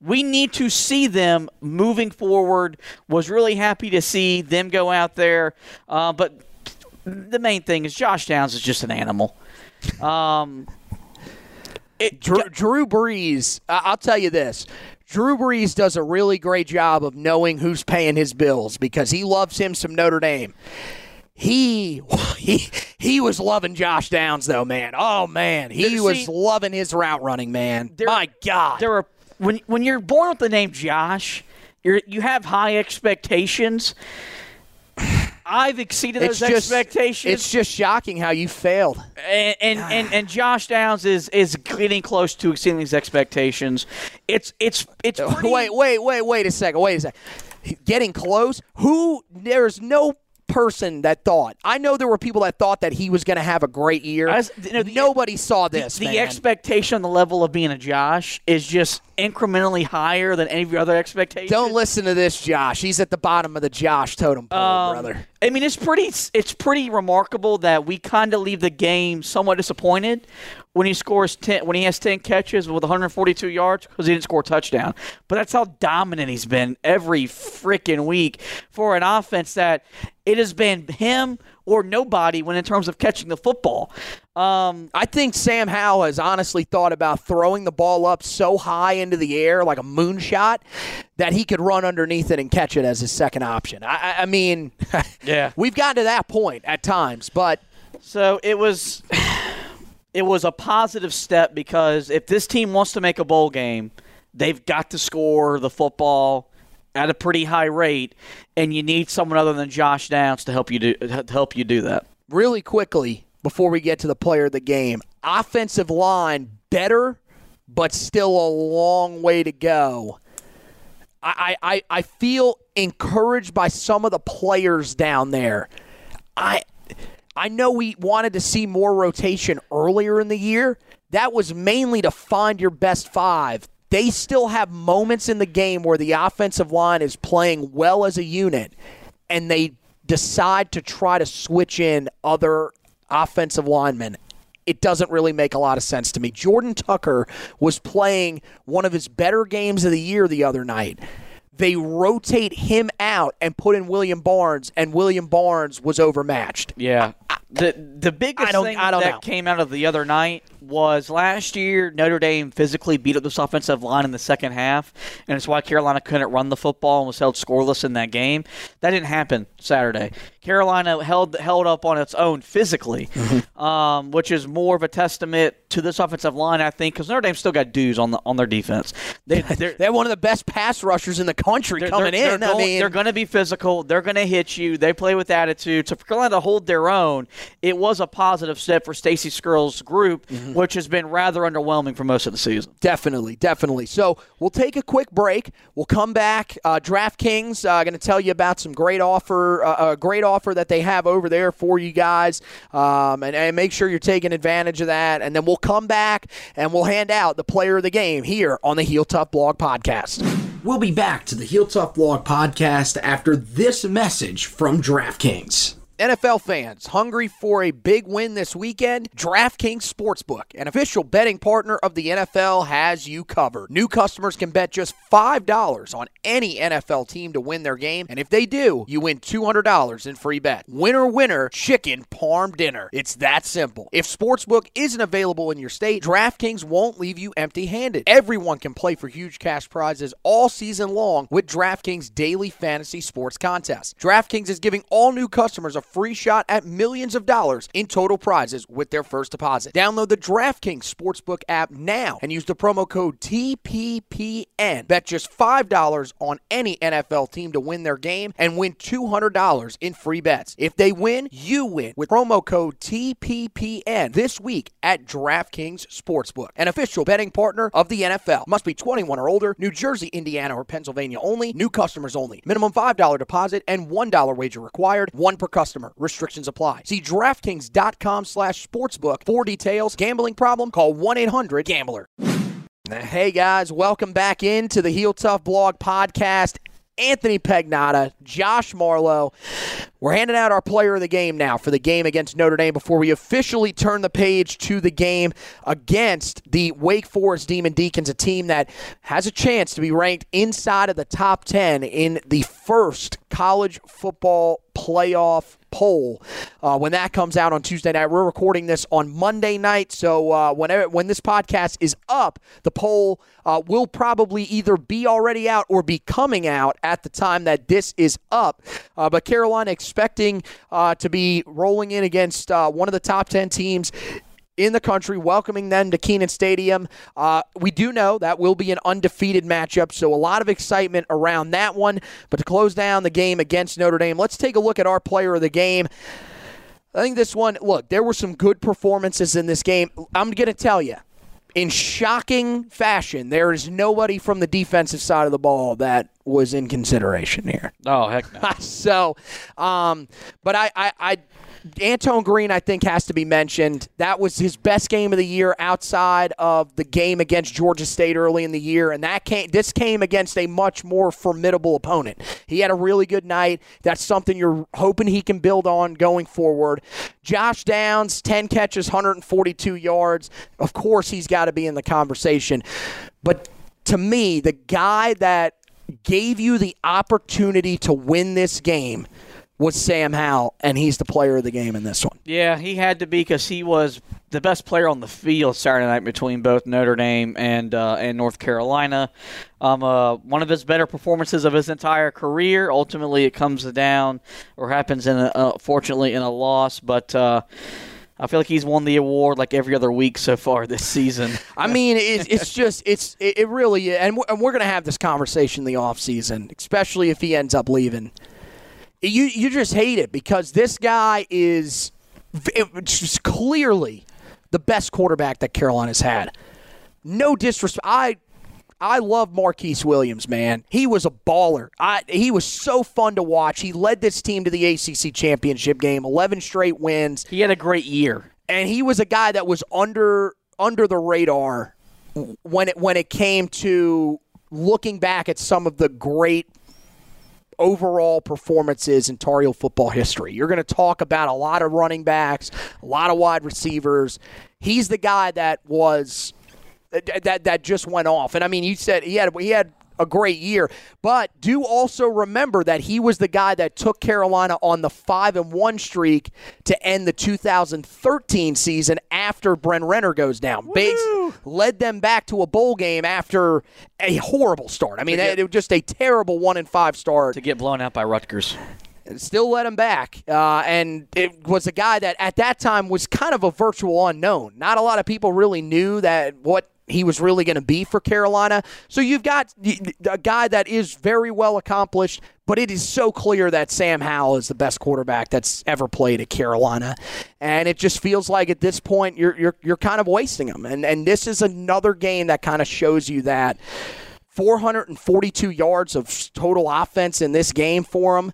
We need to see them moving forward. Was really happy to see them go out there. But the main thing is Josh Downs is just an animal. Drew Brees, I'll tell you this. Drew Brees does a really great job of knowing who's paying his bills because he loves him some Notre Dame. He was loving Josh Downs, though, man. Oh, man. He was loving his route running, man. My God. When you're born with the name Josh, you have high expectations. I've exceeded those expectations. It's just shocking how you failed. And Josh Downs is getting close to exceeding these expectations. It's pretty... Wait a second. Getting close? There's no person that thought. I know there were people that thought that he was going to have a great year. Nobody saw this. The expectation on the level of being a Josh is just incrementally higher than any of your other expectations. Don't listen to this Josh. He's at the bottom of the Josh totem pole, brother. I mean, it's pretty remarkable that we kind of leave the game somewhat disappointed when he scores 10, when he has 10 catches with 142 yards because he didn't score a touchdown. But that's how dominant he's been every freaking week for an offense that it has been him or nobody when in terms of catching the football. I think Sam Howell has honestly thought about throwing the ball up so high into the air like a moonshot that he could run underneath it and catch it as his second option. I mean, yeah, we've gotten to that point at times, but so it was. It was a positive step because if this team wants to make a bowl game, they've got to score the football at a pretty high rate, and you need someone other than Josh Downs to help you do that. Really quickly, before we get to the player of the game, offensive line better, but still a long way to go. I feel encouraged by some of the players down there. I know we wanted to see more rotation earlier in the year. That was mainly to find your best five. They still have moments in the game where the offensive line is playing well as a unit, and they decide to try to switch in other offensive linemen. It doesn't really make a lot of sense to me. Jordan Tucker was playing one of his better games of the year the other night. They rotate him out and put in William Barnes, and William Barnes was overmatched. Yeah. The biggest thing that came out of the other night was last year Notre Dame physically beat up this offensive line in the second half, and it's why Carolina couldn't run the football and was held scoreless in that game. That didn't happen Saturday. Carolina held up on its own physically, which is more of a testament to this offensive line, I think, because Notre Dame still got dues on their defense. They're one of the best pass rushers in the country coming in. They're going to be physical. They're going to hit you. They play with attitude. So for Carolina to hold their own, it was a positive step for Stacy Skirl's group, which has been rather underwhelming for most of the season. Definitely. So we'll take a quick break. We'll come back. DraftKings, going to tell you about some great offer that they have over there for you guys, and make sure you're taking advantage of that. And then we'll come back and we'll hand out the player of the game here on the Heel Tough Blog Podcast. We'll be back to the Heel Tough Blog Podcast after this message from DraftKings. NFL fans, hungry for a big win this weekend? DraftKings Sportsbook, an official betting partner of the NFL, has you covered. New customers can bet just $5 on any NFL team to win their game, and if they do, you win $200 in free bet. Winner, winner, chicken parm dinner. It's that simple. If Sportsbook isn't available in your state, DraftKings won't leave you empty-handed. Everyone can play for huge cash prizes all season long with DraftKings Daily Fantasy Sports Contest. DraftKings is giving all new customers a free shot at millions of dollars in total prizes with their first deposit. Download the DraftKings Sportsbook app now and use the promo code TPPN. Bet just $5 on any NFL team to win their game and win $200 in free bets. If they win, you win with promo code TPPN this week at DraftKings Sportsbook, an official betting partner of the NFL. Must be 21 or older, New Jersey, Indiana, or Pennsylvania only, new customers only. Minimum $5 deposit and $1 wager required, one per customer. Restrictions apply. See DraftKings.com/sportsbook for details. Gambling problem? Call 1-800-GAMBLER. Hey, guys. Welcome back into the Heel Tough Blog Podcast. Anthony Pagnotta, Josh Marlowe. We're handing out our player of the game now for the game against Notre Dame before we officially turn the page to the game against the Wake Forest Demon Deacons, a team that has a chance to be ranked inside of the top 10 in the first college football playoff poll when that comes out on Tuesday night. We're recording this on Monday night, so when this podcast is up, the poll will probably either be already out or be coming out at the time that this is up. But Carolina expecting to be rolling in against one of the top 10 teams in the country, welcoming them to Kenan Stadium. We do know that will be an undefeated matchup, so a lot of excitement around that one. But to close down the game against Notre Dame, let's take a look at our player of the game. I think this one, look, there were some good performances in this game. I'm going to tell you, in shocking fashion, there is nobody from the defensive side of the ball that was in consideration here. Oh, heck no. So, but I Antoine Green, I think, has to be mentioned. That was his best game of the year outside of the game against Georgia State early in the year, and this came against a much more formidable opponent. He had a really good night. That's something you're hoping he can build on going forward. Josh Downs, 10 catches, 142 yards. Of course, he's got to be in the conversation. But to me, the guy that gave you the opportunity to win this game was Sam Howell, and he's the player of the game in this one. Yeah, he had to be because he was the best player on the field Saturday night between both Notre Dame and North Carolina. One of his better performances of his entire career. Ultimately, it comes down or happens, fortunately, in a loss. But I feel like he's won the award like every other week so far this season. I mean, it really is. And we're going to have this conversation in the offseason, especially if he ends up leaving. You just hate it because this guy is just clearly the best quarterback that Carolina's had. No disrespect. I love Marquise Williams, man. He was a baller. He was so fun to watch. He led this team to the ACC championship game, 11 straight wins. He had a great year. And he was a guy that was under the radar when it came to looking back at some of the great overall performances in Tar Heel football history. You're going to talk about a lot of running backs, a lot of wide receivers. He's the guy that was that just went off. And I mean, you said he had a great year, but do also remember that he was the guy that took Carolina on the 5-1 streak to end the 2013 season after Bren Renner goes down. Bates led them back to a bowl game after a horrible start. I mean, it was just a terrible 1-5 start. To get blown out by Rutgers. Still led him back, and it was a guy that at that time was kind of a virtual unknown. Not a lot of people really knew that what he was really going to be for Carolina. So you've got a guy that is very well accomplished, but it is so clear that Sam Howell is the best quarterback that's ever played at Carolina. And it just feels like at this point you're kind of wasting him. And this is another game that kind of shows you that. 442 yards of total offense in this game for him.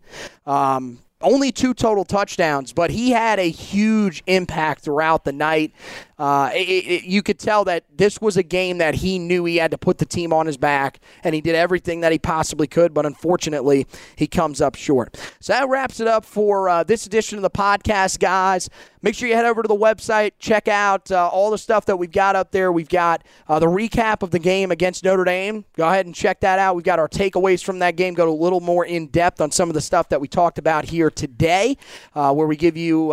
Only 2 total touchdowns, but he had a huge impact throughout the night. You could tell that this was a game that he knew he had to put the team on his back, and he did everything that he possibly could, but unfortunately, he comes up short. So that wraps it up for this edition of the podcast, guys. Make sure you head over to the website, check out all the stuff that we've got up there. We've got the recap of the game against Notre Dame. Go ahead and check that out. We've got our takeaways from that game. Go a little more in-depth on some of the stuff that we talked about here today, where we give you,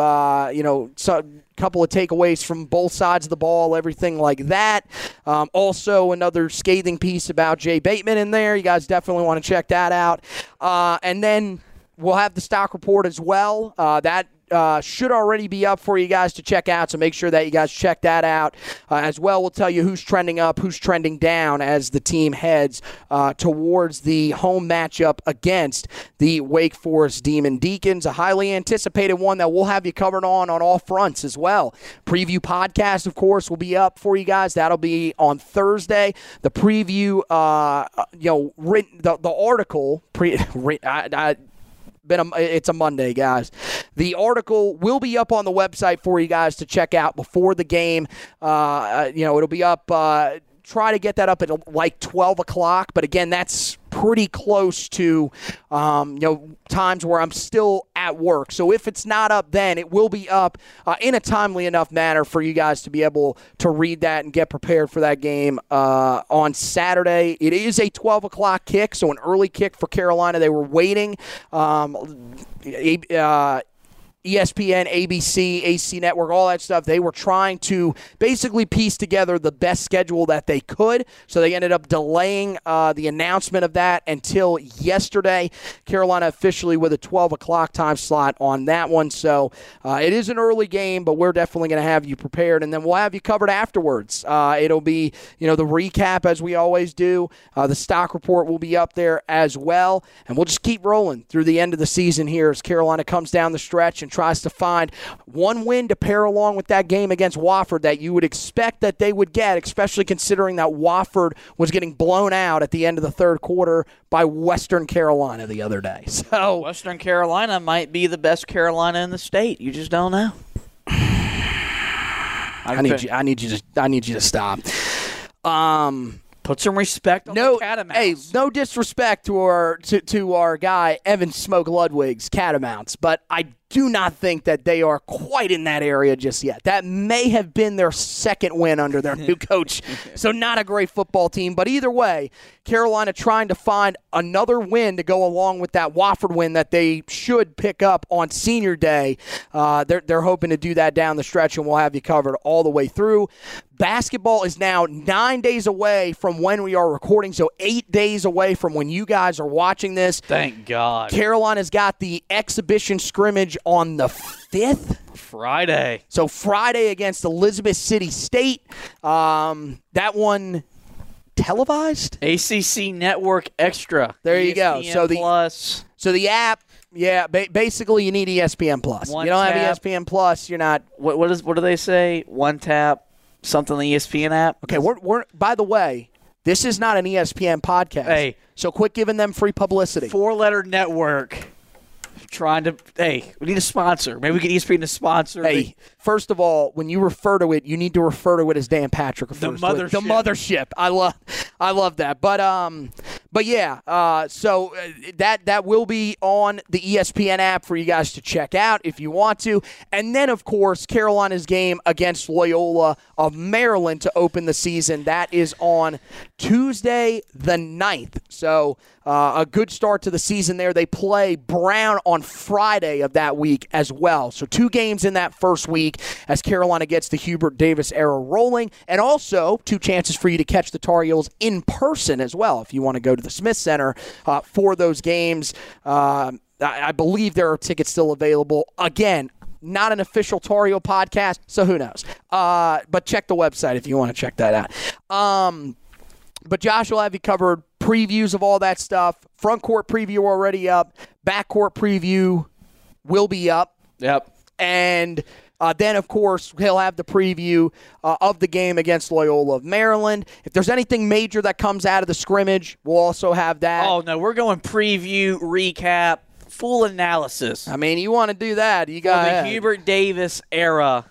couple of takeaways from both sides of the ball, everything like that. Also, another scathing piece about Jay Bateman in there. You guys definitely want to check that out. And then we'll have the stock report as well. That should already be up for you guys to check out, so make sure that you guys check that out. As well, we'll tell you who's trending up, who's trending down as the team heads towards the home matchup against the Wake Forest Demon Deacons, a highly anticipated one that we'll have you covered on all fronts as well. Preview podcast, of course, will be up for you guys. That'll be on Thursday. The preview, written, the article, it's a Monday, guys. The article will be up on the website for you guys to check out before the game. It'll be up. Try to get that up at like 12 o'clock. But again, that's pretty close to times where I'm still at work. So if it's not up then, it will be up in a timely enough manner for you guys to be able to read that and get prepared for that game on Saturday. It is a 12 o'clock kick, so an early kick for Carolina. They were waiting. ESPN, ABC, AC Network, all that stuff. They were trying to basically piece together the best schedule that they could, so they ended up delaying the announcement of that until yesterday. Carolina officially with a 12 o'clock time slot on that one. So it is an early game, but we're definitely going to have you prepared, and then we'll have you covered afterwards. It'll be, you know, the recap as we always do. The stock report will be up there as well, and we'll just keep rolling through the end of the season here as Carolina comes down the stretch and tries to find one win to pair along with that game against Wofford that you would expect that they would get, especially considering that Wofford was getting blown out at the end of the third quarter by Western Carolina the other day. So Western Carolina might be the best Carolina in the state. You just don't know. I need you to stop. Put some respect on the Catamounts. Hey, no disrespect to our guy, Evan Smoke Ludwig's Catamounts, but I do not think that they are quite in that area just yet. That may have been their second win under their new coach, so not a great football team. But either way, Carolina trying to find another win to go along with that Wofford win that they should pick up on Senior Day. They're hoping to do that down the stretch, and we'll have you covered all the way through. Basketball is now 9 days away from when we are recording, so 8 days away from when you guys are watching this. Thank God. Carolina's got the exhibition scrimmage on the 5th. Friday. So Friday against Elizabeth City State. That one televised? ACC Network Extra. There you go. So the app, yeah, basically you need ESPN Plus. You don't have ESPN Plus, you're not. What do they say? One tap, something on the ESPN app? Okay, we're by the way, this is not an ESPN podcast. Hey. So quit giving them free publicity. Four-letter network. We need a sponsor. Maybe we get ESPN to sponsor. Hey, first of all, when you refer to it, you need to refer to it as Dan Patrick. The mothership. I love that. But yeah. So that will be on the ESPN app for you guys to check out if you want to. And then, of course, Carolina's game against Loyola of Maryland to open the season. That is on Tuesday the 9th. So a good start to the season there. They play Brown on Friday of that week as well. So two games in that first week as Carolina gets the Hubert Davis era rolling. And also two chances for you to catch the Tar Heels in person as well if you want to go to the Smith Center for those games. I believe there are tickets still available. Again, not an official Tar Heel podcast, so who knows. But check the website if you want to check that out. But Josh will have you covered. Previews of all that stuff. Front court preview already up. Back court preview will be up. Yep. And then, of course, he'll have the preview of the game against Loyola of Maryland. If there's anything major that comes out of the scrimmage, we'll also have that. Oh, no, we're going preview, recap, full analysis. I mean, you want to do that. You got the Hubert Davis era.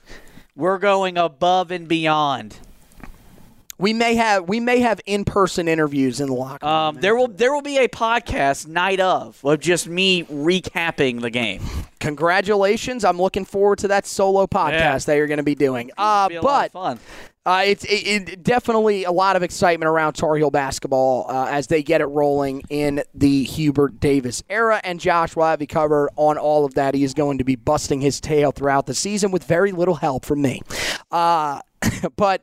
We're going above and beyond. We may have in-person interviews in the locker room. There will be a podcast night of just me recapping the game. Congratulations. I'm looking forward to that solo podcast that you're going to be doing. It's going to be a lot of fun. It's definitely a lot of excitement around Tar Heel basketball as they get it rolling in the Hubert Davis era. And Josh will have you covered on all of that. He is going to be busting his tail throughout the season with very little help from me. But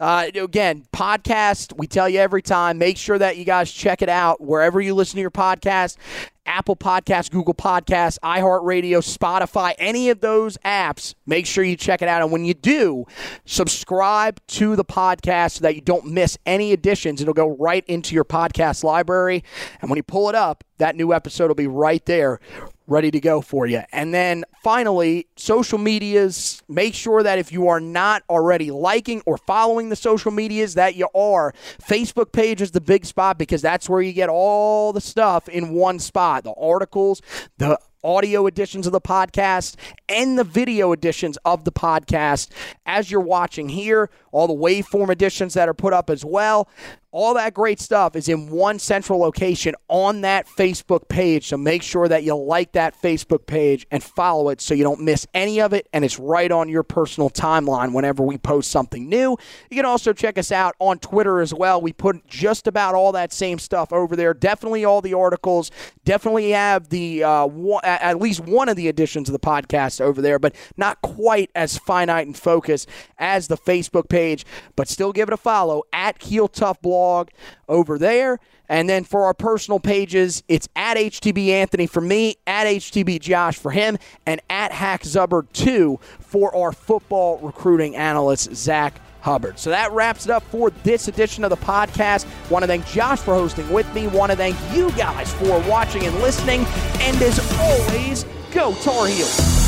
again, podcast, we tell you every time, make sure that you guys check it out wherever you listen to your podcast. Apple Podcasts, Google Podcasts, iHeartRadio, Spotify, any of those apps, make sure you check it out. And when you do, subscribe to the podcast so that you don't miss any editions. It'll go right into your podcast library. And when you pull it up, that new episode will be right there, ready to go for you. And then finally, social medias. Make sure that if you are not already liking or following the social medias, that you are. Facebook page is the big spot because that's where you get all the stuff in one spot. The articles, the audio editions of the podcast, and the video editions of the podcast as you're watching here, all the waveform editions that are put up as well. All that great stuff is in one central location on that Facebook page, so make sure that you like that Facebook page and follow it so you don't miss any of it, and it's right on your personal timeline whenever we post something new. You can also check us out on Twitter as well. We put just about all that same stuff over there, definitely all the articles, definitely have the at least one of the editions of the podcast over there, but not quite as finite and focused as the Facebook page, but still give it a follow at Heel Tough Blog over there. And then for our personal pages, it's at HTB Anthony for me, at HTB Josh for him, and at Hack Zubbard2 for our football recruiting analyst, Zach Hubbard. So that wraps it up for this edition of the podcast. Want to thank Josh for hosting with me. Want to thank you guys for watching and listening. And as always, go Tar Heels.